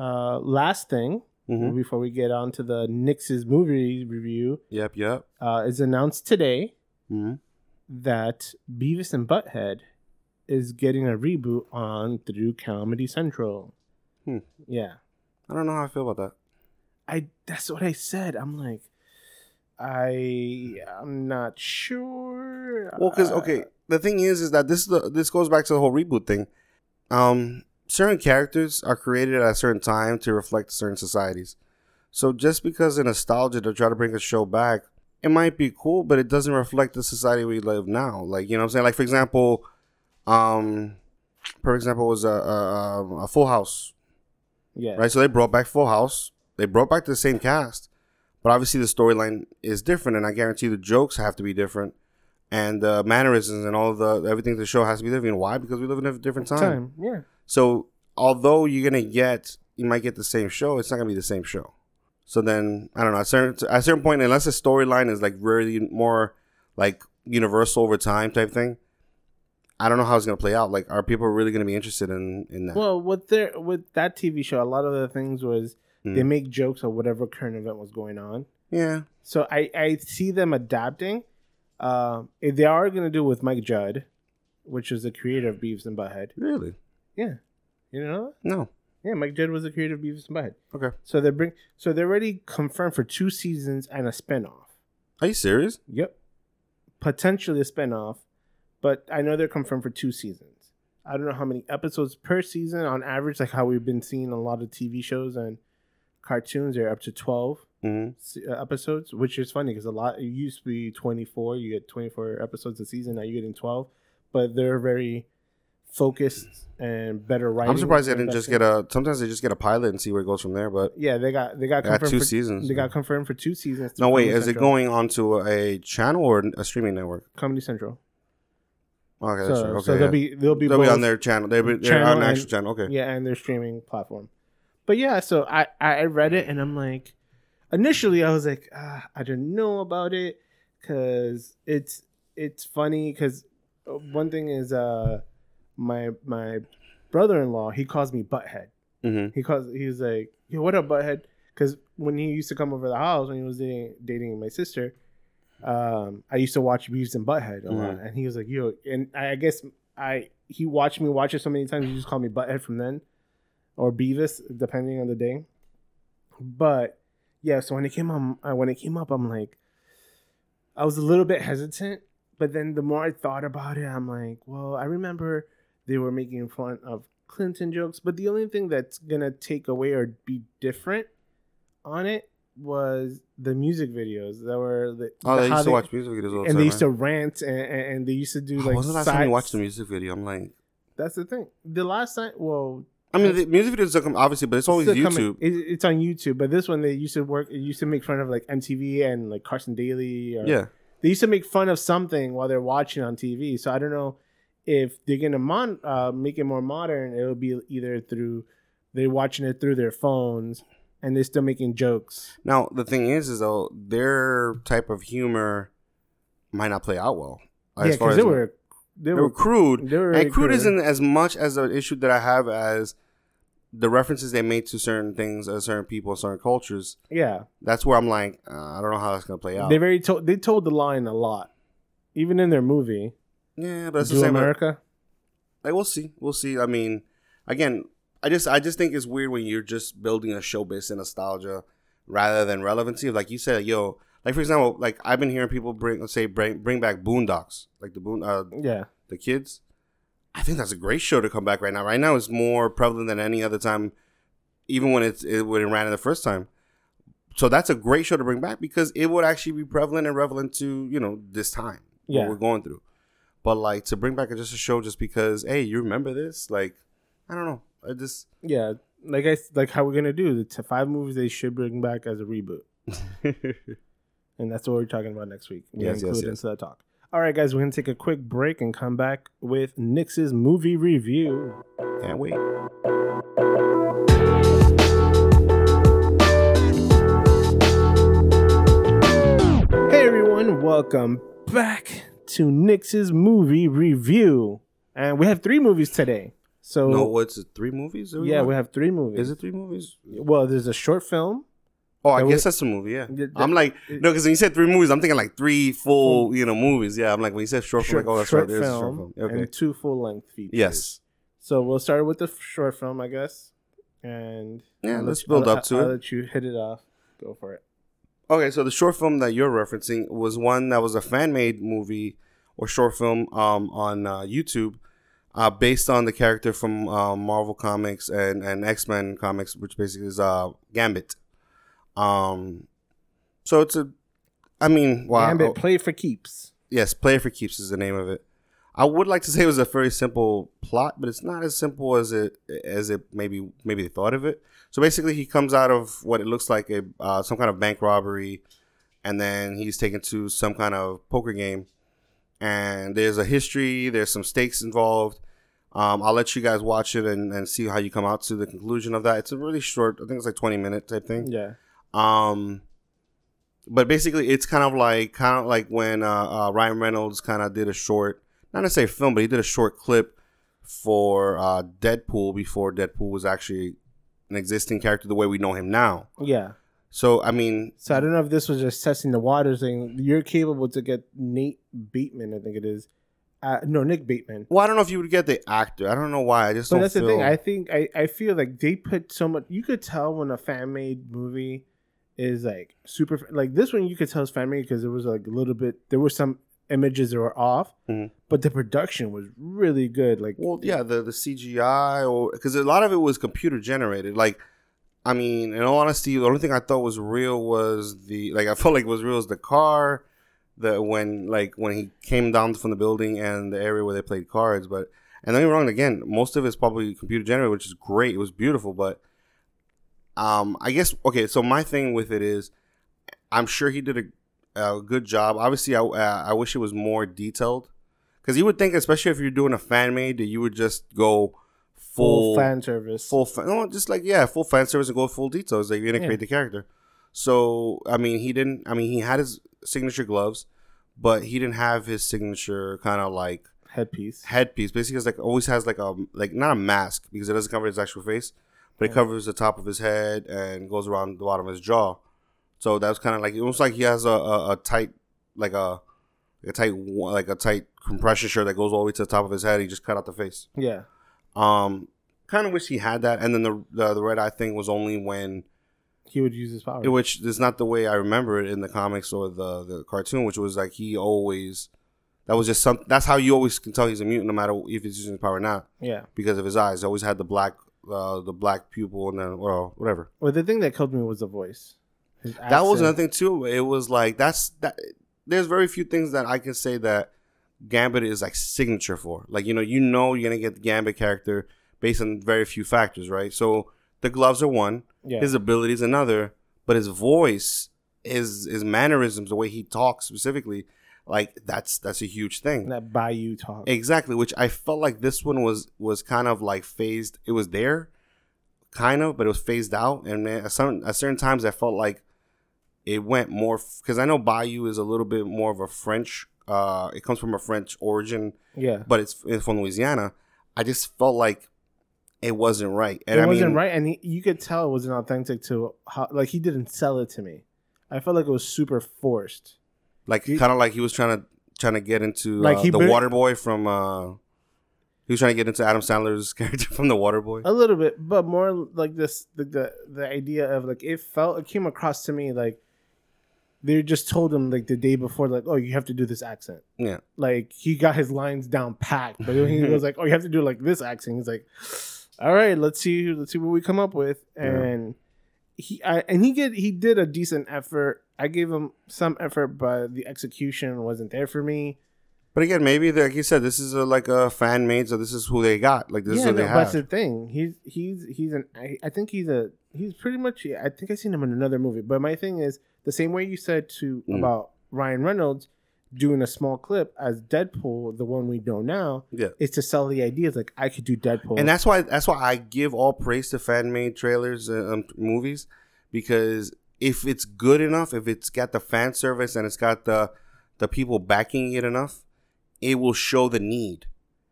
uh, last thing mm-hmm. before we get on to the Nix's movie review, yep, yep, uh, is announced today mm-hmm. that Beavis and Butt-Head is getting a reboot on through Comedy Central. Hmm. Yeah. I don't know how I feel about that. I that's what I said. I'm like, I I'm not sure. Well, because okay, the thing is, is that this the this goes back to the whole reboot thing. Um, certain characters are created at a certain time to reflect certain societies. So just because of nostalgia to try to bring a show back, it might be cool, but it doesn't reflect the society we live now. Like you know what I'm saying. Like for example. Um, perfect example was a uh, uh, uh, Full House. Yeah. Right. So they brought back Full House. They brought back the same cast, but obviously the storyline is different, and I guarantee the jokes have to be different, and the uh, mannerisms and all the everything the show has to be different. Why? Because we live in a different time. time. Yeah. So although you're gonna get, you might get the same show, it's not gonna be the same show. So then I don't know. At certain at a certain point, unless the storyline is like really more like universal over time type thing, I don't know how it's gonna play out. Like, are people really gonna be interested in, in that? Well, with their with that T V show, a lot of the things was mm. they make jokes of whatever current event was going on. Yeah. So I, I see them adapting. Uh, if they are gonna do with Mike Judd, which is the creator of Beavis and Butthead. Really? Yeah. You didn't know that? No. Yeah, Mike Judge was the creator of Beavis and Butthead. Okay. So they're bring so they're already confirmed for two seasons and a spinoff. Are you serious? Yep. Potentially a spinoff. But I know they're confirmed for two seasons. I don't know how many episodes per season on average, like how we've been seeing a lot of T V shows and cartoons. They're up to twelve mm-hmm. episodes, which is funny because a lot it used to be twenty-four. You get twenty-four episodes a season. Now you're getting twelve, but they're very focused and better writing. I'm surprised they didn't just get a. Sometimes they just get a pilot and see where it goes from there. But yeah, they got they got, they confirmed got two for, seasons. They got confirmed for two seasons. No wait, is it going onto a channel or a streaming network? Comedy Central. Okay, so, that's right. Okay, so they'll yeah. be they'll be they'll be on their channel. They'll be they're on an actual and, channel. Okay, yeah, and their streaming platform. But yeah, so I, I read it and I'm like, initially I was like, ah, I didn't know about it because it's it's funny because one thing is uh my my brother-in-law, he calls me Butthead. Mm-hmm. He calls he's like, yo, what up, Butthead? Because when he used to come over to the house when he was dating, dating my sister. Um, I used to watch Beavis and Butthead a mm-hmm. lot, and he was like, "Yo," and I, I guess I he watched me watch it so many times. He just called me Butthead from then, or Beavis, depending on the day. But yeah, so when it came on, when it came up, I'm like, I was a little bit hesitant, but then the more I thought about it, I'm like, well, I remember they were making fun of Clinton jokes, but the only thing that's gonna take away or be different on it was the music videos that were the, oh the, they used to they, watch music videos all the and time, they used right? to rant and, and, and they used to do like. When was the last time you watched the music video? I'm like, that's the thing. The last time, well, I mean, the music videos are come obviously, but it's always YouTube. It, it's on YouTube, but this one they used to work. It used to make fun of like M T V and like Carson Daly. Or, yeah, they used to make fun of something while they're watching on T V. So I don't know if they're gonna mon- uh, make it more modern. It'll be either through they're watching it through their phones. And they're still making jokes. Now, the thing is, is though, their type of humor might not play out well. Yeah, because they, were, they, they were, were crude. They were really and crude, crude isn't as much as an issue that I have as the references they made to certain things, uh, certain people, certain cultures. Yeah. That's where I'm like, uh, I don't know how that's going to play out. They very to- They told the line a lot, even in their movie. Yeah, but that's Do the same. America? Like, we'll see. We'll see. I mean, again... I just I just think it's weird when you're just building a show based in nostalgia rather than relevancy. Like you said, yo, like for example, like I've been hearing people bring say bring bring back Boondocks, like the Boon, uh, yeah, the kids. I think that's a great show to come back right now. Right now, it's more prevalent than any other time, even when it's it when it ran in the first time. So that's a great show to bring back because it would actually be prevalent and relevant to you know this time yeah. what we're going through. But like to bring back just a show just because hey, you remember this? Like I don't know. I just yeah, like I like how we're gonna do the t- five movies they should bring back as a reboot, and that's what we're talking about next week. We yes, include yes, yes. into that talk. All right, guys, we're gonna take a quick break and come back with Nick's movie review. Can't wait. Hey everyone, welcome back to Nick's movie review, and we have three movies today. So no, what's it? Three movies? We yeah, watch? we have three movies. Is it three movies? Well, there's a short film. Oh, I that guess we, that's a movie. Yeah, the, the, I'm like it, no, because when you said three movies, I'm thinking like three full, you know, movies. Yeah, I'm like when you said short, short film, like oh, that's right, there's a short film. Okay. And two full length features. Yes. So we'll start with the short film, I guess, and yeah, I'll let's let, build I'll, up to I'll it. I'll let you hit it off. Go for it. Okay, so the short film that you're referencing was one that was a fan made movie or short film um, on uh, YouTube. Uh, based on the character from uh, Marvel Comics and, and X-Men Comics, which basically is uh, Gambit. Um, so it's a... I mean... Wow. Gambit, Play for Keeps. Yes, Play for Keeps is the name of it. I would like to say it was a very simple plot, but it's not as simple as it as it maybe maybe they thought of it. So basically, he comes out of what it looks like a uh, some kind of bank robbery, and then he's taken to some kind of poker game. And there's a history. There's some stakes involved. Um, I'll let you guys watch it and, and see how you come out to the conclusion of that. It's a really short. I think it's like twenty minute type thing. Yeah. Um, but basically, it's kind of like kind of like when uh, uh, Ryan Reynolds kind of did a short. Not necessarily film, but he did a short clip for uh, Deadpool before Deadpool was actually an existing character the way we know him now. Yeah. So, I mean... So, I don't know if this was just testing the waters thing. You're capable to get Nate Bateman, I think it is. Uh, no, Nick Bateman. Well, I don't know if you would get the actor. I don't know why. I just but don't that's feel... the thing. I think... I, I feel like they put so much... You could tell when a fan-made movie is, like, super... Like, this one you could tell is fan-made because there was, like, a little bit... There was some... images that were off, mm-hmm. but the production was really good. Like, well, yeah, the, the C G I, or because a lot of it was computer generated. Like, I mean, in all honesty, the only thing I thought was real was the like I felt like was real was the car, the when like when he came down from the building and the area where they played cards. But and don't get me wrong, again, most of it's probably computer generated, which is great. It was beautiful, but um, I guess okay. So my thing with it is, I'm sure he did a. Uh, good job. Obviously, I uh, I wish it was more detailed, because you would think, especially if you're doing a fan made, that you would just go full, full fan service, full fan, no, just like yeah, full fan service and go full details. Like you're gonna yeah. create the character. So I mean, he didn't. I mean, he had his signature gloves, but he didn't have his signature kind of like headpiece. Headpiece, basically, it's like always has like a like not a mask because it doesn't cover his actual face, but yeah. it covers the top of his head and goes around the bottom of his jaw. So that was kind of like it was like he has a, a, a tight like a a tight like a tight compression shirt that goes all the way to the top of his head. He just cut out the face. Yeah. Um, kind of wish he had that. And then the the, the red eye thing was only when he would use his power, which is not the way I remember it in the comics or the, the cartoon, which was like he always that was just some that's how you always can tell he's a mutant no matter if he's using his power or not. Yeah. Because of his eyes, he always had the black uh, the black pupil and then well whatever. Well, the thing that killed me was the voice. That was another thing too. It was like that's that. There's very few things that I can say that Gambit is like signature for. Like you know, you know, you're gonna get the Gambit character based on very few factors, right? So the gloves are one, yeah. his ability is another, but his voice, his his mannerisms, the way he talks specifically, like that's that's a huge thing. That Bayou talk, exactly. Which I felt like this one was was kind of like phased. It was there, kind of, but it was phased out. And then at some at certain times, I felt like. It went more because I know Bayou is a little bit more of a French. Uh, it comes from a French origin. Yeah, but it's, it's from Louisiana. I just felt like it wasn't right. And it I wasn't mean, right, and he, you could tell it wasn't authentic to how. Like he didn't sell it to me. I felt like it was super forced. Like kind of like he was trying to trying to get into like uh, the been, Water Boy from. Uh, he was trying to get into Adam Sandler's character from The Waterboy. A little bit, but more like this. The the, the idea of like it felt it came across to me like. They just told him like the day before, like, oh, you have to do this accent. Yeah. Like he got his lines down packed, but when he was like, oh, you have to do like this accent. He's like, all right, let's see, let's see what we come up with. And yeah. he, I, and he get he did a decent effort. I gave him some effort, but the execution wasn't there for me. But again, maybe like you said, this is a, like a fan made, so this is who they got. Like this yeah, is what no, they have. That's the thing. He's he's he's an. I, I think he's a he's pretty much. I think I seen him in another movie. But my thing is. The same way you said to mm. about Ryan Reynolds doing a small clip as Deadpool, the one we know now, yeah. is to sell the ideas like I could do Deadpool, and that's why that's why I give all praise to fan made trailers and um, movies, because if it's good enough, if it's got the fan service and it's got the the people backing it enough, it will show the need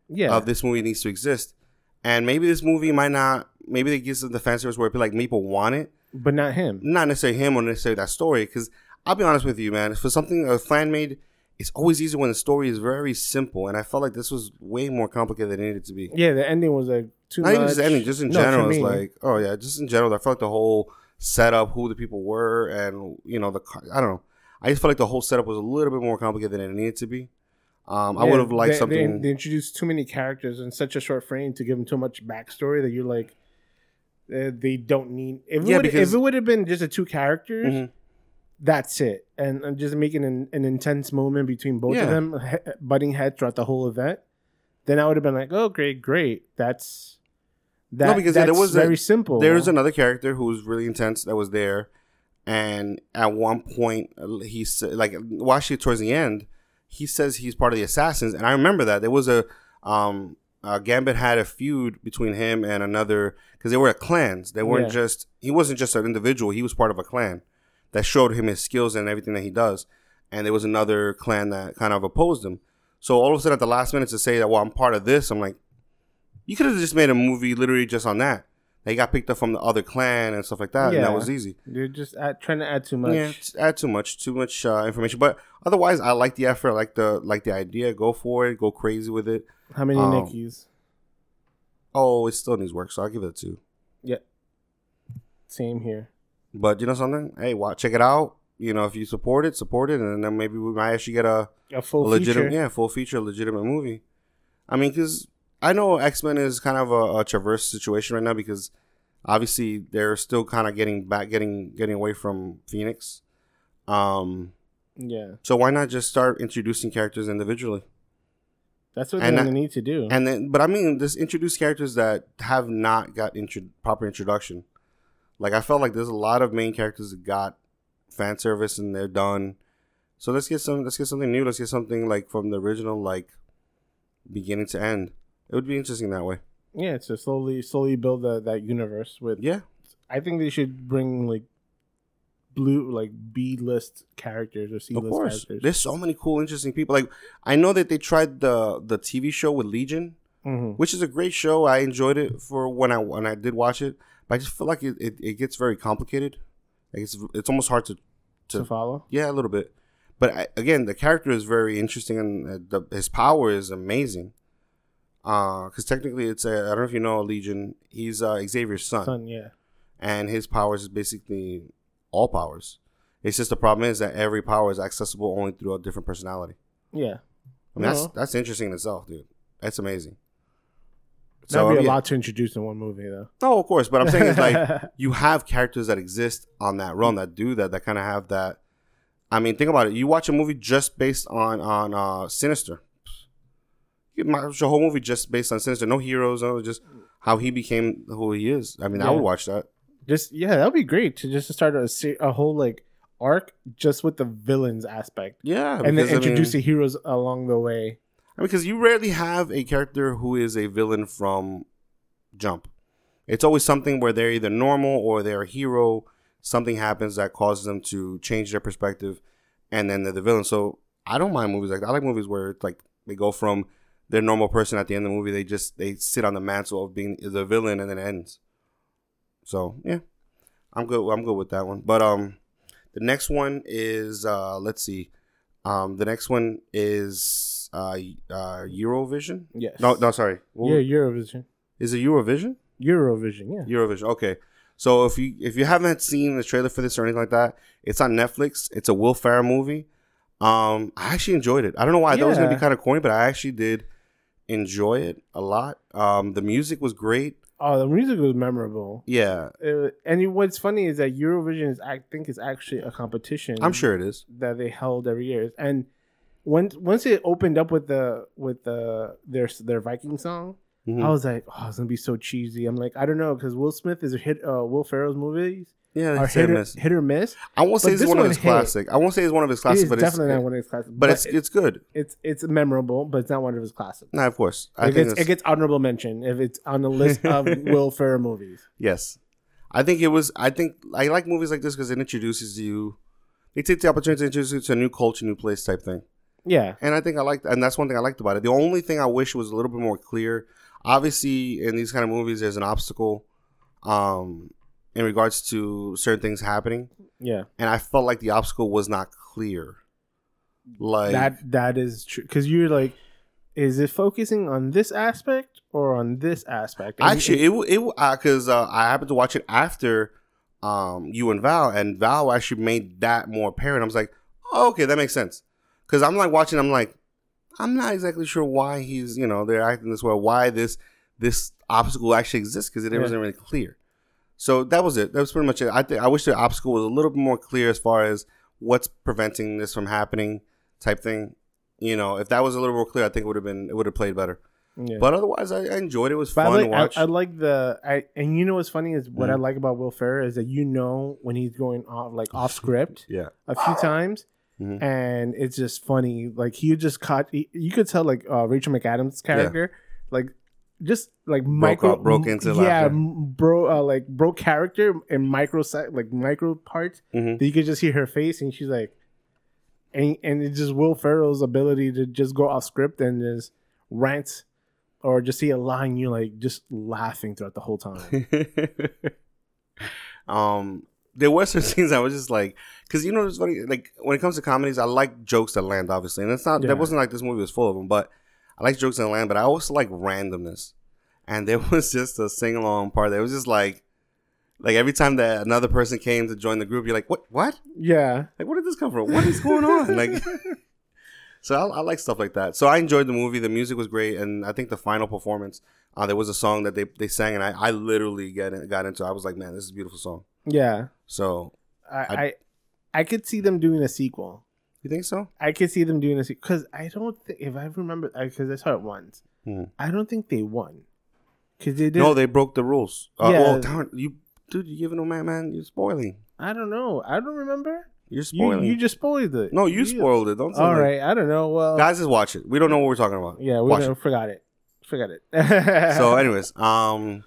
yeah. of this movie needs to exist, and maybe this movie might not. Maybe they give them the fan service where people like people want it. But not him. Not necessarily him or necessarily that story. Because I'll be honest with you, man. For something a fan made, it's always easier when the story is very simple. And I felt like this was way more complicated than it needed to be. Yeah, the ending was like too much. Not even just the ending. Just in no, general. It's like, oh, yeah. Just in general. I felt like the whole setup, who the people were, and, you know, the I don't know. I just felt like the whole setup was a little bit more complicated than it needed to be. Um, yeah, I would have liked they, something. They, they introduced too many characters in such a short frame to give them too much backstory that you're like, Uh, they don't need if it yeah, would if it would have been just the two characters mm-hmm. that's it and, and just making an, an intense moment between both yeah. of them he- butting heads throughout the whole event then I would have been like, oh, great, great. That's that. No, because that's yeah, there was very a, simple. There was another character who was really intense that was there. And at one point, he said, like, actually towards the end, he says he's part of the assassins. And I remember that. There was a, um, uh, Gambit had a feud between him and another, because they were a clan. They weren't yeah. just, he wasn't just an individual. He was part of a clan that showed him his skills and everything that he does. And there was another clan that kind of opposed him. So all of a sudden at the last minute to say that, well, I'm part of this. I'm like, you could have just made a movie literally just on that. They got picked up from the other clan and stuff like that, yeah. and that was easy. You're just at, trying to add too much. Yeah, add too much, too much uh, information. But otherwise, I like the effort, I like the like the idea. Go for it, go crazy with it. How many um, Nickies? Oh, it still needs work, so I'll give it a two. Yep. Same here. But you know something? Hey, watch, check it out. You know, if you support it, support it, and then maybe we might actually get a a full a legitimate, feature. yeah, full feature, legitimate movie. I mean, because. I know X-Men is kind of a, a traverse situation right now because obviously they're still kind of getting back, getting getting away from Phoenix. Um, yeah. So why not just start introducing characters individually? That's what and they're going to need to do. And then, but I mean, just introduce characters that have not got intro, proper introduction. Like I felt like there's a lot of main characters that got fan service and they're done. So let's get some. Let's get something new. Let's get something like from the original, like beginning to end. It would be interesting that way. Yeah, to slowly, slowly build the, that universe with. Yeah, I think they should bring like blue, like B list characters or C list characters. There's so many cool, interesting people. Like I know that they tried the the T V show with Legion, mm-hmm. which is a great show. I enjoyed it for when I when I did watch it, but I just feel like it, it, it gets very complicated. Like it's it's almost hard to to, to follow. Yeah, a little bit. But I, again, the character is very interesting, and the, his power is amazing. Uh, because technically it's a, I don't know if you know Legion, he's uh, Xavier's son. Son, yeah. And his powers is basically all powers. It's just the problem is that every power is accessible only through a different personality. Yeah. I mean, that's, that's interesting in itself, dude. That's amazing. That would so, be a yeah. lot to introduce in one movie, though. Oh, of course. But I'm saying it's like, you have characters that exist on that realm that do that, that kind of have that. I mean, think about it. You watch a movie just based on, on uh, Sinister. The whole movie just based on Sinister, no heroes, no, just how he became who he is. I mean, yeah. I would watch that. Just yeah, that would be great to just start a a whole like arc just with the villains aspect. Yeah, and because, then introduce I mean, the heroes along the way. I mean, because you rarely have a character who is a villain from jump. It's always something where they're either normal or they're a hero. Something happens that causes them to change their perspective, and then they're the villain. So I don't mind movies like that. I like movies where it's like they go from their normal person at the end of the movie, they just they sit on the mantle of being the villain, and then it ends. So yeah, I'm good. I'm good with that one. But um, the next one is uh, let's see, um, the next one is uh, uh Eurovision. Yes. No, no, sorry. What yeah, was? Eurovision. Is it Eurovision? Eurovision. Yeah. Eurovision. Okay. So if you if you haven't seen the trailer for this or anything like that, it's on Netflix. It's a Will Ferrell movie. Um, I actually enjoyed it. I don't know why yeah. that was gonna be kind of corny, but I actually did. Enjoy it a lot. Um, the music was great. Oh, the music was memorable. Yeah, it, and what's funny is that Eurovision is, I think, is actually a competition. I'm sure it is that they held every year. And once once it opened up with the with the their their Viking song, mm-hmm. I was like, oh, it's gonna be so cheesy. I'm like, I don't know, because Will Smith is a hit. Uh, Will Ferrell's movies. Yeah, hit or, hit or miss. I won't say it's one of his classic. I won't say it's one of his classics, but it's definitely not one of his classics. But it's it's good. It's it's memorable, but it's not one of his classics. No, of course. I think it gets honorable mention if it's on the list of Will Ferrell movies. Yes, I think it was. I think I like movies like this because it introduces you. They take the opportunity to introduce you to a new culture, new place type thing. Yeah, and I think I liked, and that's one thing I liked about it. The only thing I wish was a little bit more clear. Obviously, in these kind of movies, there's an obstacle. Um. In regards to certain things happening. Yeah. And I felt like the obstacle was not clear. Like that that is true. Because you're like, is it focusing on this aspect or on this aspect? And actually, it it because uh, uh, I happened to watch it after um, you and Val. And Val actually made that more apparent. I was like, oh, okay, that makes sense. Because I'm like watching, I'm like, I'm not exactly sure why he's, you know, they're acting this way. Why this this obstacle actually exists. Because it yeah. wasn't really clear. So that was it. That was pretty much it. I think I wish the obstacle was a little bit more clear as far as what's preventing this from happening, type thing. You know, if that was a little more clear, I think it would have been it would have played better. Yeah. But otherwise, I, I enjoyed it. It was but fun I like, to watch. I, I like the, I, and you know what's funny is what mm. I like about Will Ferrell is that you know when he's going off like off script, yeah, a few times, mm-hmm. and it's just funny. Like he just caught, he, you could tell like uh, Rachel McAdams' character, yeah. like just like broke micro up, broke into yeah, laughter. bro, uh, like broke character and micro like micro parts mm-hmm. that you could just hear her face, and she's like, and and it's just Will Ferrell's ability to just go off script and just rant. Or just see a line, you're like just laughing throughout the whole time. um, there were some scenes I was just like, because you know it's funny. Like when it comes to comedies, I like jokes that land, obviously, and it's not yeah. that wasn't like this movie was full of them, but I like jokes that land. But I also like randomness, and there was just a sing along part that was just like, like every time that another person came to join the group, you're like, what, what? Yeah, like where did this come from? What is going on? Like. So I, I like stuff like that. So I enjoyed the movie. The music was great, and I think the final performance, uh, there was a song that they, they sang, and I, I literally get in, got into it. I was like, man, this is a beautiful song. Yeah. So I I, I I could see them doing a sequel. You think so? I could see them doing a sequel because I don't think if I remember because I, I saw it once. Hmm. I don't think they won because they did. No, they broke the rules. Uh, yeah. Well, darn, you dude, you giving no man, man, you're spoiling. I don't know. I don't remember. You're spoiling. You, you just spoiled it. No, you, you spoiled it. Don't. Tell all me. Right, I don't know. Well, guys, just watch it. We don't know what we're talking about. Yeah, we it. forgot it. Forgot it. So, anyways, um,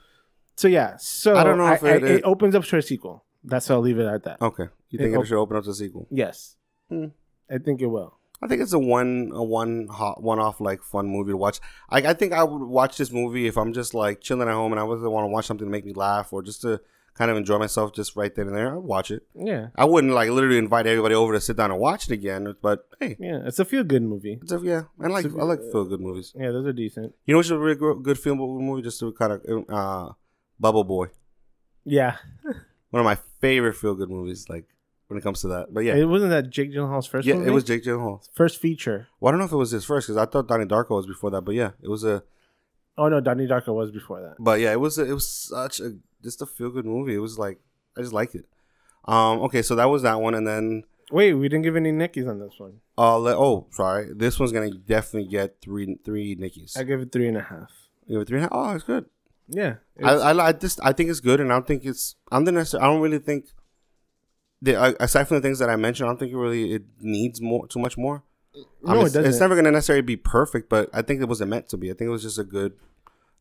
so yeah, so I don't know if I, it, I, it opens up to a sequel. That's how I'll leave it at that. Okay, you think it, it op- should open up to a sequel? Yes, hmm. I think it will. I think it's a one, a one, hot, one-off like fun movie to watch. I, I think I would watch this movie if I'm just like chilling at home and I want to watch something to make me laugh or just to. Kind of enjoy myself just right then and there. I'll watch it. Yeah. I wouldn't like literally invite everybody over to sit down and watch it again, but hey. Yeah, it's a feel good movie. It's a, yeah, I like a, I like feel good movies. Yeah, those are decent. You know what's a really good feel good movie? Just to kind of uh, Bubble Boy. Yeah. One of my favorite feel good movies, like when it comes to that. But yeah, it wasn't that Jake Gyllenhaal's first. Yeah, movie? It was Jake Gyllenhaal's first feature. Well, I don't know if it was his first because I thought Donnie Darko was before that, but yeah, it was a. Oh no, Donnie Darko was before that. But yeah, it was a, it was such a. Just a feel-good movie. It was like, I just liked it. Um, okay, so that was that one, and then... Wait, we didn't give any Nickies on this one. Uh, le- oh, sorry. This one's going to definitely get three three Nickies. I give it three and a half. You give it three and a half? Oh, it's good. Yeah. It's... I, I I just I think it's good, and I don't think it's... I'm the necessary, I don't really think... The, uh, aside from the things that I mentioned, I don't think it really it needs more too much more. No, um, it doesn't. It's never going to necessarily be perfect, but I think it wasn't meant to be. I think it was just a good...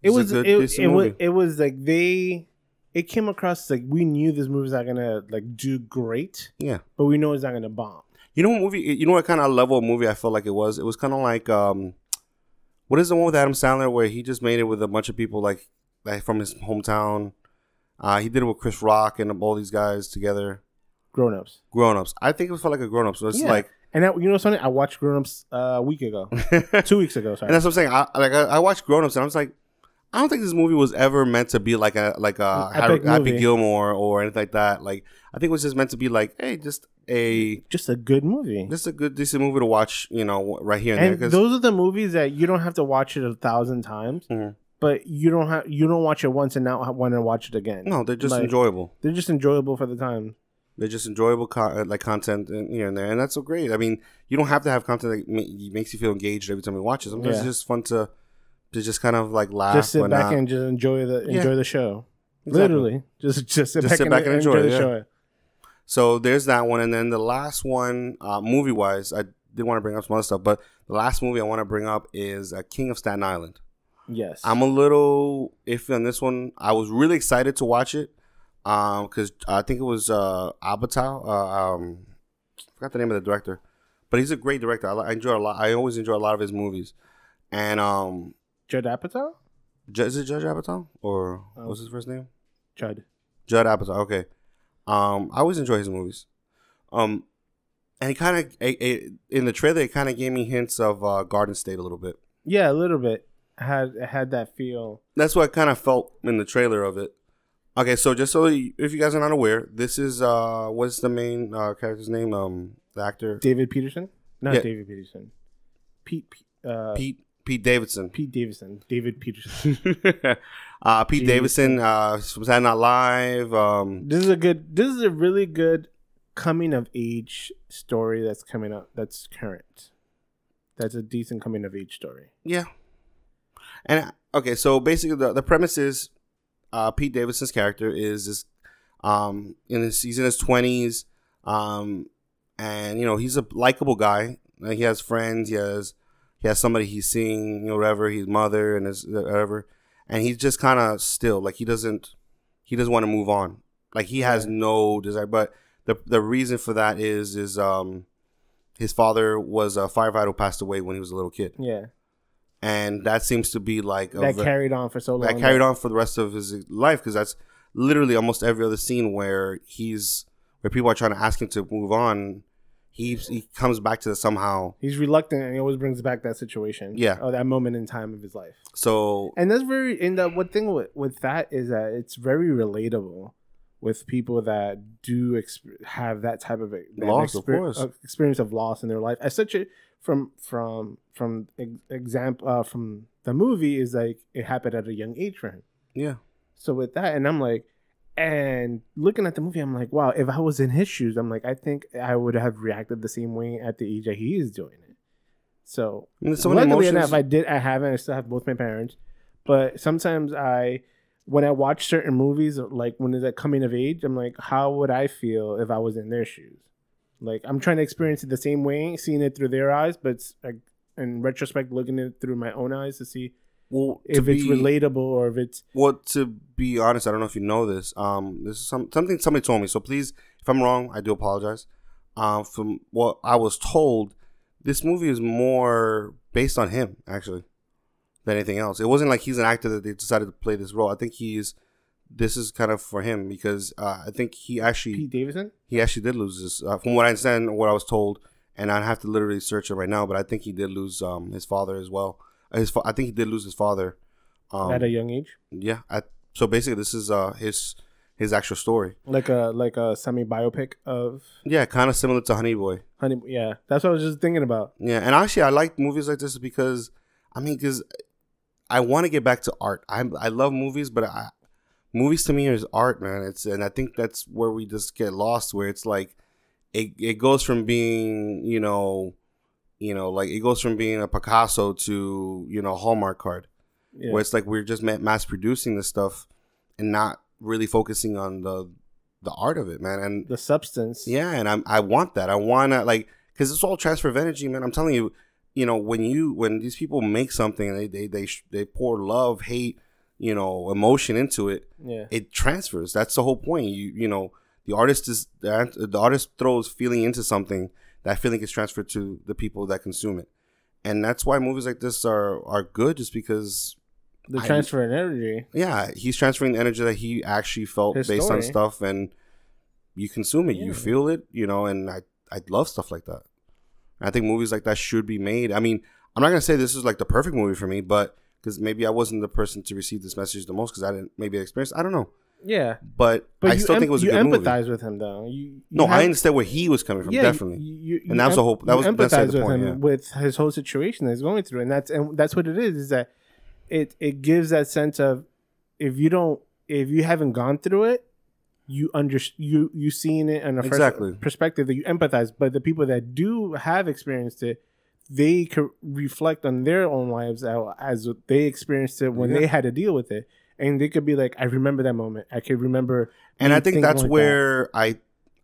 It, it was... Good, it, it, was it was like they... It came across like we knew this movie's not gonna like do great. Yeah, but we know it's not gonna bomb. You know what movie? You know what kind of level of movie I felt like it was? It was kind of like um, what is the one with Adam Sandler where he just made it with a bunch of people like, like from his hometown? Uh, he did it with Chris Rock and all these guys together. Grown Ups. Grown Ups. I think it felt like a Grown Ups. So it's yeah. like. And I, you know something? I watched Grown Ups uh, a week ago, two weeks ago. Sorry. And that's what I'm saying. I like I, I watched Grown Ups and I was like. I don't think this movie was ever meant to be like a like a Happy, Happy Gilmore or anything like that. Like I think it was just meant to be like, hey, just a just a good movie, just a good decent movie to watch, you know, right here and, and there. And those are the movies that you don't have to watch it a thousand times, mm-hmm. but you don't have you don't watch it once and now want to watch it again. No, they're just like, enjoyable. They're just enjoyable for the time. They're just enjoyable co- like content here and there, and that's so great. I mean, you don't have to have content that makes you feel engaged every time you watch it. Sometimes yeah. it's just fun to. To just kind of like laugh, just sit back not. and just enjoy the enjoy yeah. the show. Exactly. Literally, just just sit just back, sit and, back and, and enjoy, enjoy the yeah. show. So there's that one, and then the last one, uh, movie wise, I did want to bring up some other stuff, but the last movie I want to bring up is uh, King of Staten Island. Yes, I'm a little iffy on this one. I was really excited to watch it because um, I think it was uh, Apatow. Uh, um, I forgot the name of the director, but he's a great director. I, I enjoy a lot. I always enjoy a lot of his movies, and um. Judd Apatow? Is it Judd Apatow? Or um, what's his first name? Judd. Judd Apatow, okay. Um, I always enjoy his movies. Um, and he kind of, in the trailer, it kind of gave me hints of uh, Garden State a little bit. Yeah, a little bit. Had had that feel. That's what I kind of felt in the trailer of it. Okay, so just so you, if you guys are not aware, this is, uh, what's the main uh, character's name? Um, the actor? David Peterson? Not yeah. David Peterson. Pete. Uh, Pete. Pete Davidson. Pete Davidson. David Peterson. uh, Pete Davidson. Davidson uh, was that not live? Um, this is a good. This is a really good coming of age story that's coming up. That's current. That's a decent coming of age story. Yeah. And okay, so basically the, the premise is uh, Pete Davidson's character is this, um, in his, he's in his twenties, um, and you know he's a likable guy. Like, he has friends. He has he has somebody he's seeing, you know, whatever, his mother and his whatever, and he's just kind of still like he doesn't he doesn't want to move on. Like he has no desire. But the the reason for that is is um. His father was a firefighter who passed away when he was a little kid. Yeah. And that seems to be like... A that ve- carried on for so long. That carried on for the rest of his life, because that's literally almost every other scene where he's... where people are trying to ask him to move on. He he comes back to the somehow. He's reluctant and he always brings back that situation. Yeah. Or that moment in time of his life. So... And that's very... And the one thing with, with that is that it's very relatable with people that do exp- have that type of, that loss, experience, of course. experience of loss in their life. As such, a, from from from example uh, from the movie is like it happened at a young age for him. Yeah. So with that, and I'm like, and looking at the movie, I'm like, wow. If I was in his shoes, I'm like, I think I would have reacted the same way at the age that he is doing it. So, so luckily enough, I did. I haven't. I still have both my parents, but sometimes I. When I watch certain movies, like when it's like coming of age, I'm like, how would I feel if I was in their shoes? Like, I'm trying to experience it the same way, seeing it through their eyes, but it's like in retrospect, looking at it through my own eyes to see well, if to it's be, relatable or if it's... Well, to be honest, I don't know if you know this. Um, this is some, something somebody told me. So please, if I'm wrong, I do apologize. Uh, from what I was told, this movie is more based on him, actually. Than anything else. It wasn't like he's an actor that they decided to play this role. I think he's this is kind of for him because uh, I think he actually Pete Davidson? He actually did lose this uh, from what I understand, what I was told, and I'd have to literally search it right now, but I think he did lose um, his father as well. His fa- I think he did lose his father um, at a young age. Yeah, I, so basically this is uh, his his actual story. Like a like a semi biopic of yeah, kind of similar to Honey Boy. Honey yeah, that's what I was just thinking about. Yeah, and actually I like movies like this because I mean because I want to get back to art. I I love movies, but I, movies to me is art, man. It's and I think that's where we just get lost, where it's like it it goes from being you know, you know, like it goes from being a Picasso to you know a Hallmark card, yeah. Where it's like we're just mass producing this stuff and not really focusing on the the art of it, man, and the substance. Yeah, and I I want that. I wanna like because it's all transfer of energy, man. I'm telling you. You know, when you when these people make something, they they they, they pour love, hate, you know, emotion into it. Yeah, it transfers. That's the whole point. You you know, the artist is the, the artist throws feeling into something. That feeling gets transferred to the people that consume it, and that's why movies like this are are good, just because the transfer of energy. Yeah, he's transferring the energy that he actually felt His based story. on stuff, and you consume it, yeah. You feel it, you know. And I I love stuff like that. I think movies like that should be made. I mean, I'm not going to say this is like the perfect movie for me, but because maybe I wasn't the person to receive this message the most because I didn't maybe experience. I don't know. Yeah. But, but I still em- think it was a good movie. You empathize with him, though. You, you no, have, I understand where he was coming from, yeah, definitely. You, you, and that was em- the whole that was empathize with point, him yeah. with his whole situation that he's going through. And that's and that's what it is, is that it it gives that sense of if you don't if you haven't gone through it, you under you you seeing it in a exactly. first perspective that you empathize, but the people that do have experienced it, they could reflect on their own lives as they experienced it when yeah. they had to deal with it, and they could be like, "I remember that moment. I could remember." And I think that's like where that. I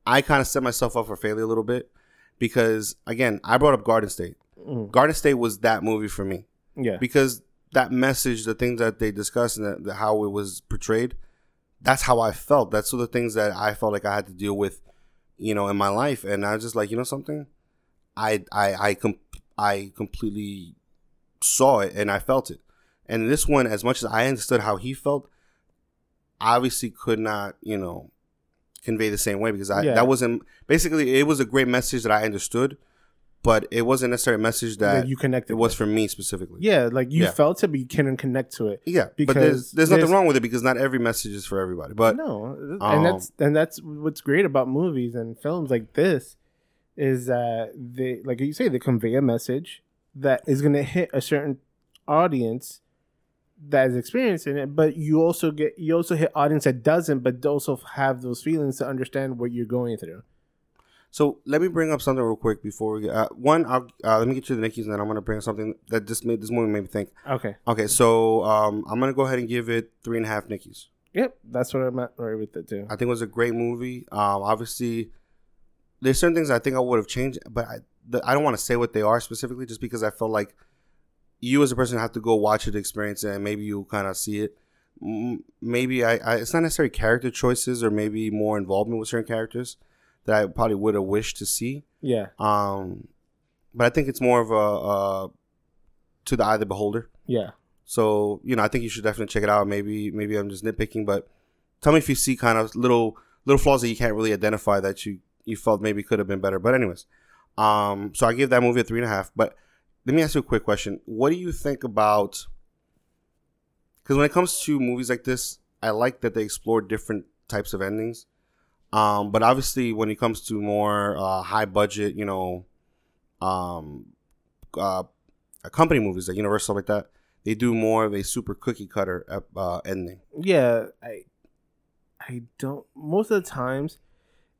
I kind of set myself up for failure a little bit because again, I brought up Garden State. Mm. Garden State was that movie for me, yeah, because that message, the things that they discussed and the, the, how it was portrayed. That's how I felt. That's the things that I felt like I had to deal with, you know, in my life. And I was just like, you know something? I I I, com- I completely saw it and I felt it. And this one, as much as I understood how he felt, obviously could not, you know, convey the same way because I yeah. that wasn't basically it was a great message that I understood, but it wasn't necessarily a message that, that you connected. It was with. For me specifically. Yeah, like you yeah. felt it, but you couldn't connect to it. Yeah, because but there's, there's nothing there's, wrong with it because not every message is for everybody. But no, and um, that's and that's what's great about movies and films like this is that they, like you say, they convey a message that is going to hit a certain audience that is experiencing it. But you also get you also hit audience that doesn't, but also have those feelings to understand what you're going through. So let me bring up something real quick before we get, uh, one, I'll, uh, let me get you the Nickies, and then I'm going to bring up something that just made this movie made me think. Okay. Okay, so um, I'm going to go ahead and give it three and a half Nickies. Yep, that's what I'm at right with it, too. I think it was a great movie. Um, obviously, there's certain things I think I would have changed, but I, the, I don't want to say what they are specifically just because I felt like you as a person have to go watch it, experience it, and maybe you'll kind of see it. Maybe I, I, it's not necessarily character choices or maybe more involvement with certain characters that I probably would have wished to see. Yeah. Um, but I think it's more of a, a to the eye of the beholder. Yeah. So, you know, I think you should definitely check it out. Maybe maybe I'm just nitpicking, but tell me if you see kind of little little flaws that you can't really identify that you, you felt maybe could have been better. But anyways, um, so I gave that movie a three and a half. But let me ask you a quick question. What do you think about... Because when it comes to movies like this, I like that they explore different types of endings. Um, but obviously, when it comes to more uh, high-budget, you know, um, uh, company movies like Universal, like that, they do more of a super cookie cutter uh, ending. Yeah, I, I don't. Most of the times,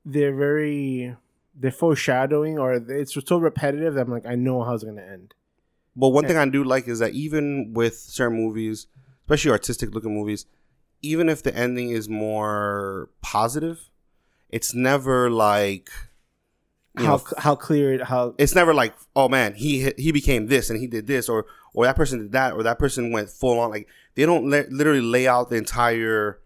they're very, they're foreshadowing, or it's so repetitive that I'm like, I know how it's gonna end. But one and, thing I do like is that even with certain movies, especially artistic-looking movies, even if the ending is more positive, it's never like you how know, how clear it how it's never like, oh man, he he became this and he did this, or. Or that person did that, or that person went full on. Like they don't let, literally lay out the entire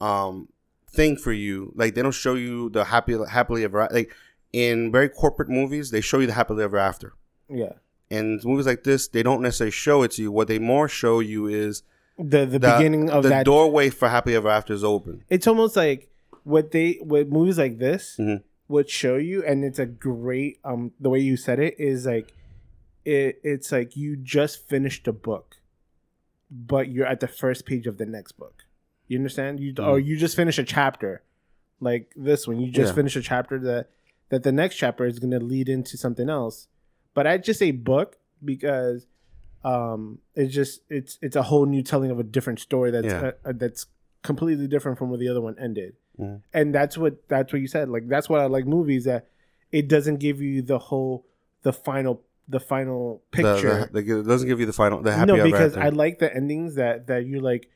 um, thing for you. Like they don't show you the happy, happily ever after. Like in very corporate movies, they show you the happily ever after. Yeah. And movies like this, they don't necessarily show it to you. What they more show you is the the, the beginning of the that doorway for happily ever after is open. It's almost like what they what movies like this mm-hmm. would show you, and it's a great um the way you said it is like. It, it's like you just finished a book, but you're at the first page of the next book. You understand? You mm-hmm. Or you just finished a chapter, like this one. You just yeah. finished a chapter that, that the next chapter is going to lead into something else. But I just say book because um, it's just it's it's a whole new telling of a different story that's yeah. uh, that's completely different from where the other one ended. Mm-hmm. And that's what that's what you said. Like that's what I like movies that it doesn't give you the whole the final. The final picture. The, the, the, it doesn't give you the final. The happy no, because I like the endings that that you like.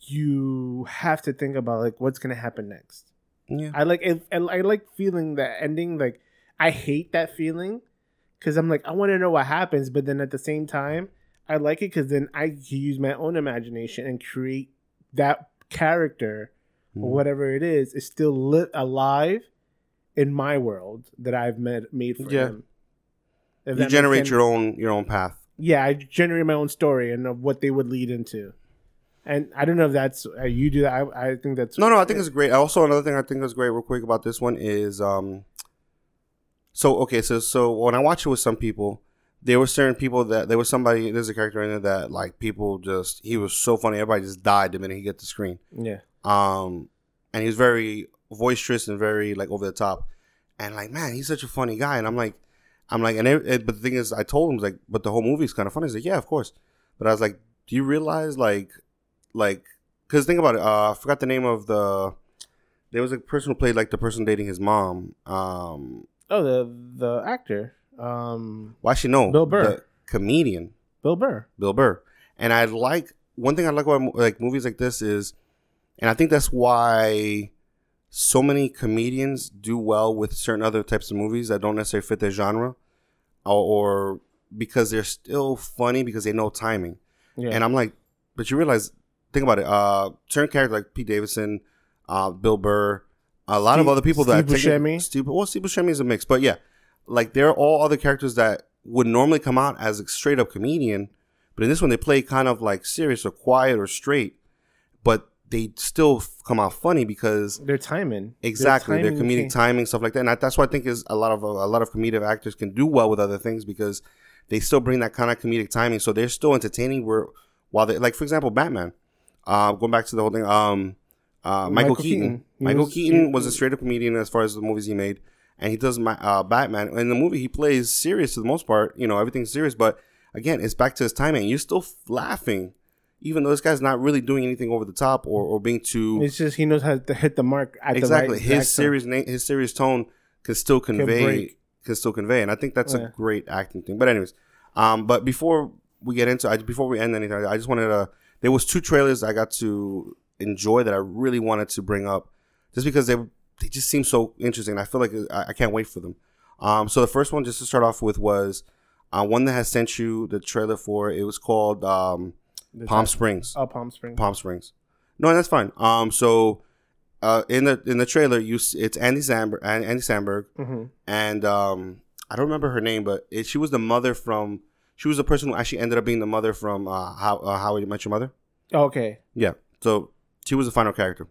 You have to think about like what's gonna happen next. Yeah, I like it, I like feeling that ending. Like I hate that feeling because I'm like I want to know what happens, but then at the same time I like it because then I use my own imagination and create that character mm. or whatever it is is still lit alive in my world that I've made made for yeah. him. If you generate your own your own path. Yeah, I generate my own story and of what they would lead into. And I don't know if that's uh, you do that. I, I think that's no, no. I think it. it's great. Also, another thing I think was great, real quick about this one is um. So okay, so so when I watched it with some people, there were certain people that there was somebody. There's a character in there that like people just he was so funny. Everybody just died the minute he got the screen. Yeah. Um, and he was very boisterous and very like over the top, and like man, he's such a funny guy. And I'm like. I'm like, and it, it, but the thing is, I told him like, but the whole movie is kind of funny. He's like, yeah, of course. But I was like, do you realize like, like, because think about it. Uh, I forgot the name of the. There was a person who played like the person dating his mom. Um, oh, the the actor. Um, well, actually, no, Bill Burr, the comedian. Bill Burr. Bill Burr. And I like one thing I like about like movies like this is, and I think that's why. So many comedians do well with certain other types of movies that don't necessarily fit their genre or, or because they're still funny because they know timing. Yeah. And I'm like, but you realize, think about it. Uh, certain characters like Pete Davidson, uh, Bill Burr, a lot Steve, of other people Steve that Buscemi. It, Steve, well, Steve Buscemi is a mix, but yeah, like there are all other characters that would normally come out as a straight up comedian. But in this one, they play kind of like serious or quiet or straight, but they still come out funny because they're timing exactly their comedic timing stuff like that, and I, that's why I think is a lot of a, a lot of comedic actors can do well with other things because they still bring that kind of comedic timing, so they're still entertaining. Where while they like, for example, Batman, uh, going back to the whole thing, um, uh, Michael, Michael Keaton, Keaton. Michael was, Keaton was a straight up comedian as far as the movies he made, and he does my uh, Batman in the movie he plays serious for the most part, you know everything's serious, but again it's back to his timing. You're still laughing. Even though this guy's not really doing anything over the top or, or being too... It's just he knows how to hit the mark at exactly. the right... Exactly. His serious, na- his serious tone can still convey, can, can still convey, and I think that's yeah. a great acting thing. But anyways, um, but before we get into, I, before we end anything, I just wanted to. There was two trailers I got to enjoy that I really wanted to bring up, just because they they just seem so interesting. I feel like I, I can't wait for them. Um, so the first one, just to start off with, was uh, one that has sent you the trailer for. It was called um, Palm Springs. Oh, Palm Springs. Palm Springs. No, that's fine. Um, so uh, in the in the trailer, you it's Andy Samberg, Andy Samberg, mm-hmm. and um, I don't remember her name, but it, she was the mother from. She was the person who actually ended up being the mother from uh, How uh, How You Met Your Mother. Okay. Yeah. So she was the final character.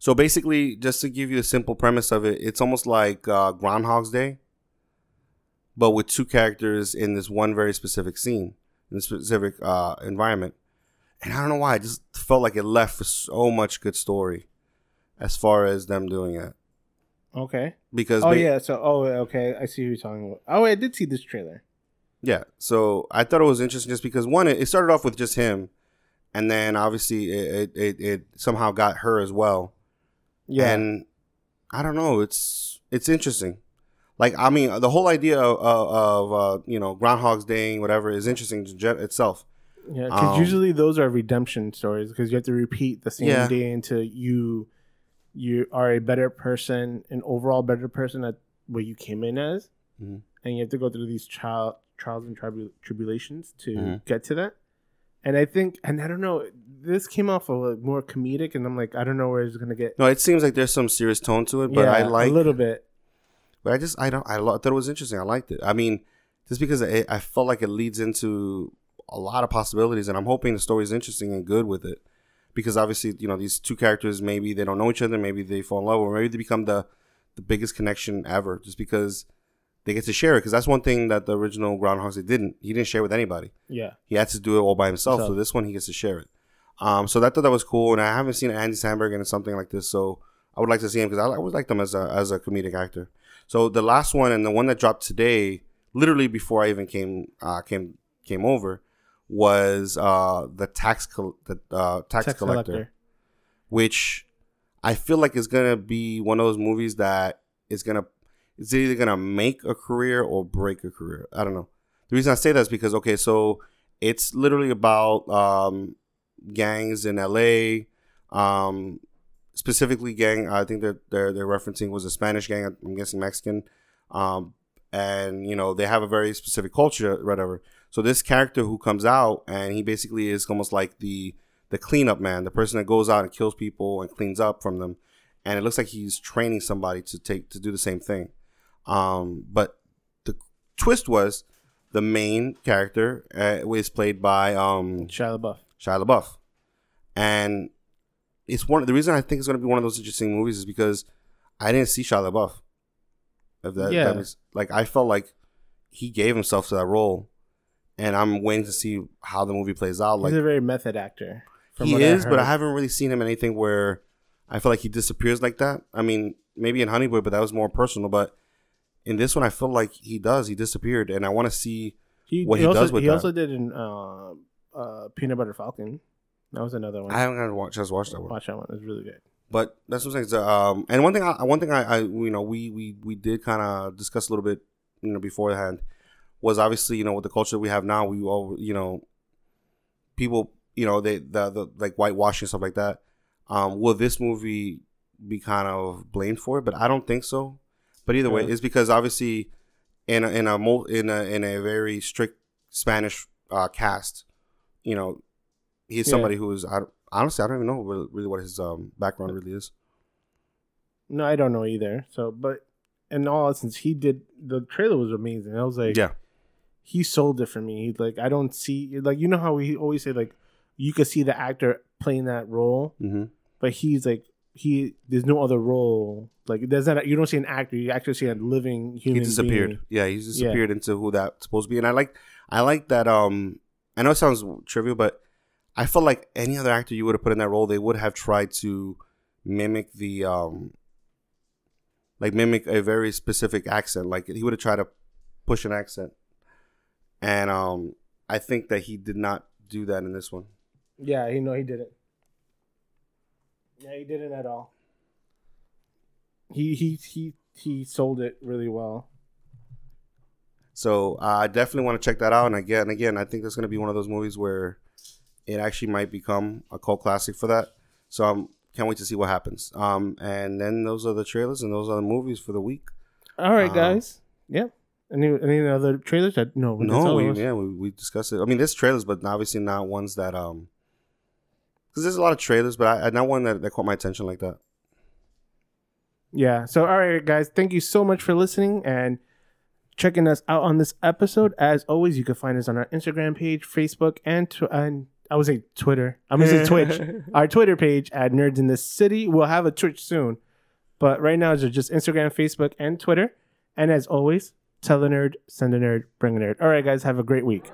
So basically, just to give you a simple premise of it, it's almost like uh, Groundhog's Day, but with two characters in this one very specific scene, in this specific uh, environment. And I don't know why. I just felt like it left for so much good story as far as them doing it. Okay. Because Oh, ba- yeah. So, oh, okay. I see who you're talking about. Oh, I did see this trailer. Yeah. So I thought it was interesting just because, one, it started off with just him. And then, obviously, it it, it somehow got her as well. Yeah. And I don't know. It's it's interesting. Like, I mean, the whole idea of, of, of uh, you know, Groundhog's Day, whatever, is interesting itself. Yeah, because um, usually those are redemption stories because you have to repeat the same yeah. day until you you are a better person, an overall better person at what you came in as. Mm-hmm. And you have to go through these trial, trials and tribu- tribulations to mm-hmm. get to that. And I think, and I don't know, this came off of a more comedic, and I'm like, I don't know where it's going to get. No, it seems like there's some serious tone to it, but yeah, I like. A little bit. But I just, I don't, I thought it was interesting. I liked it. I mean, just because it, I felt like it leads into a lot of possibilities, and I'm hoping the story is interesting and good with it. Because obviously, you know, these two characters, maybe they don't know each other, maybe they fall in love, or maybe they become the, the biggest connection ever, just because they get to share it, because that's one thing that the original Groundhog Day didn't. He didn't share with anybody. Yeah. He had to do it all by himself. So, so this one, he gets to share it. Um, so I thought that was cool. And I haven't seen Andy Samberg in something like this. So I would like to see him because I always liked him as a, as a comedic actor. So the last one and the one that dropped today, literally before I even came uh, came came over, was uh, the tax col- the uh, tax, tax collector, collector, which I feel like is going to be one of those movies that is going to. It's either going to make a career or break a career. I don't know. The reason I say that is because, okay, so it's literally about um, gangs in L A, um, specifically gang, I think they're, they're, they're referencing was a Spanish gang, I'm guessing Mexican. Um, and, you know, they have a very specific culture, whatever. So this character who comes out and he basically is almost like the, the cleanup man, the person that goes out and kills people and cleans up from them. And it looks like he's training somebody to take to do the same thing. Um, but the twist was the main character uh, was played by um, Shia LaBeouf. Shia LaBeouf, and it's one of the reason I think it's going to be one of those interesting movies is because I didn't see Shia LaBeouf. If that, yeah. that means, like I felt like he gave himself to that role, and I'm waiting to see how the movie plays out. He's like a very method actor. From he is, I but I haven't really seen him in anything where I feel like he disappears like that. I mean, maybe in Honey Boy, but that was more personal. But in this one, I feel like he does. He disappeared, and I want to see he, what he, he also, does with he that. He also did in uh, uh, Peanut Butter Falcon. That was another one. I haven't got to watch. Just watched that one. Watch that one. It was really good. But that's what I'm saying. Um, and one thing, I, one thing, I, I, you know, we we we did kind of discuss a little bit, you know, beforehand, was obviously, you know, with the culture we have now, we all, you know, people, you know, they the, the like whitewashing stuff like that. Um, will this movie be kind of blamed for it? But I don't think so. But either way, it's because obviously, in a, in a in a in a very strict Spanish uh, cast, you know, he's somebody yeah. who is I honestly I don't even know really what his um, background really is. No, I don't know either. So, but in all essence, he did. The trailer was amazing. I was like, yeah, he sold it for me. He's like, I don't see like you know how we always say like you could see the actor playing that role, mm-hmm. but he's like he. There's no other role like there's not. You don't see an actor; you actually see a living human. He disappeared. Being. Yeah, he disappeared yeah. into who that's supposed to be. And I like, I like that. Um, I know it sounds trivial, but I felt like any other actor you would have put in that role, they would have tried to mimic the, um, like mimic a very specific accent. Like he would have tried to push an accent, and um, I think that he did not do that in this one. Yeah, you know, he didn't. Yeah, he didn't at all. He he he he sold it really well. So uh, I definitely want to check that out. And again, again, I think that's going to be one of those movies where it actually might become a cult classic for that. So I um, can't wait to see what happens. Um, and then those are the trailers and those are the movies for the week. All right, um, guys. Yep. Any any other trailers? That, no, no. We, yeah, we, we discussed it. I mean, there's trailers, but obviously not ones that um. Because there's a lot of trailers, but I, I not one that, that caught my attention like that. Yeah. So, all right, guys. Thank you so much for listening and checking us out on this episode. As always, you can find us on our Instagram page, Facebook, and tw- and I would say Twitter. I'm gonna say Twitch. Our Twitter page at Nerds in the City. We'll have a Twitch soon, but right now it's just Instagram, Facebook, and Twitter. And as always, tell a nerd, send a nerd, bring a nerd. All right, guys. Have a great week.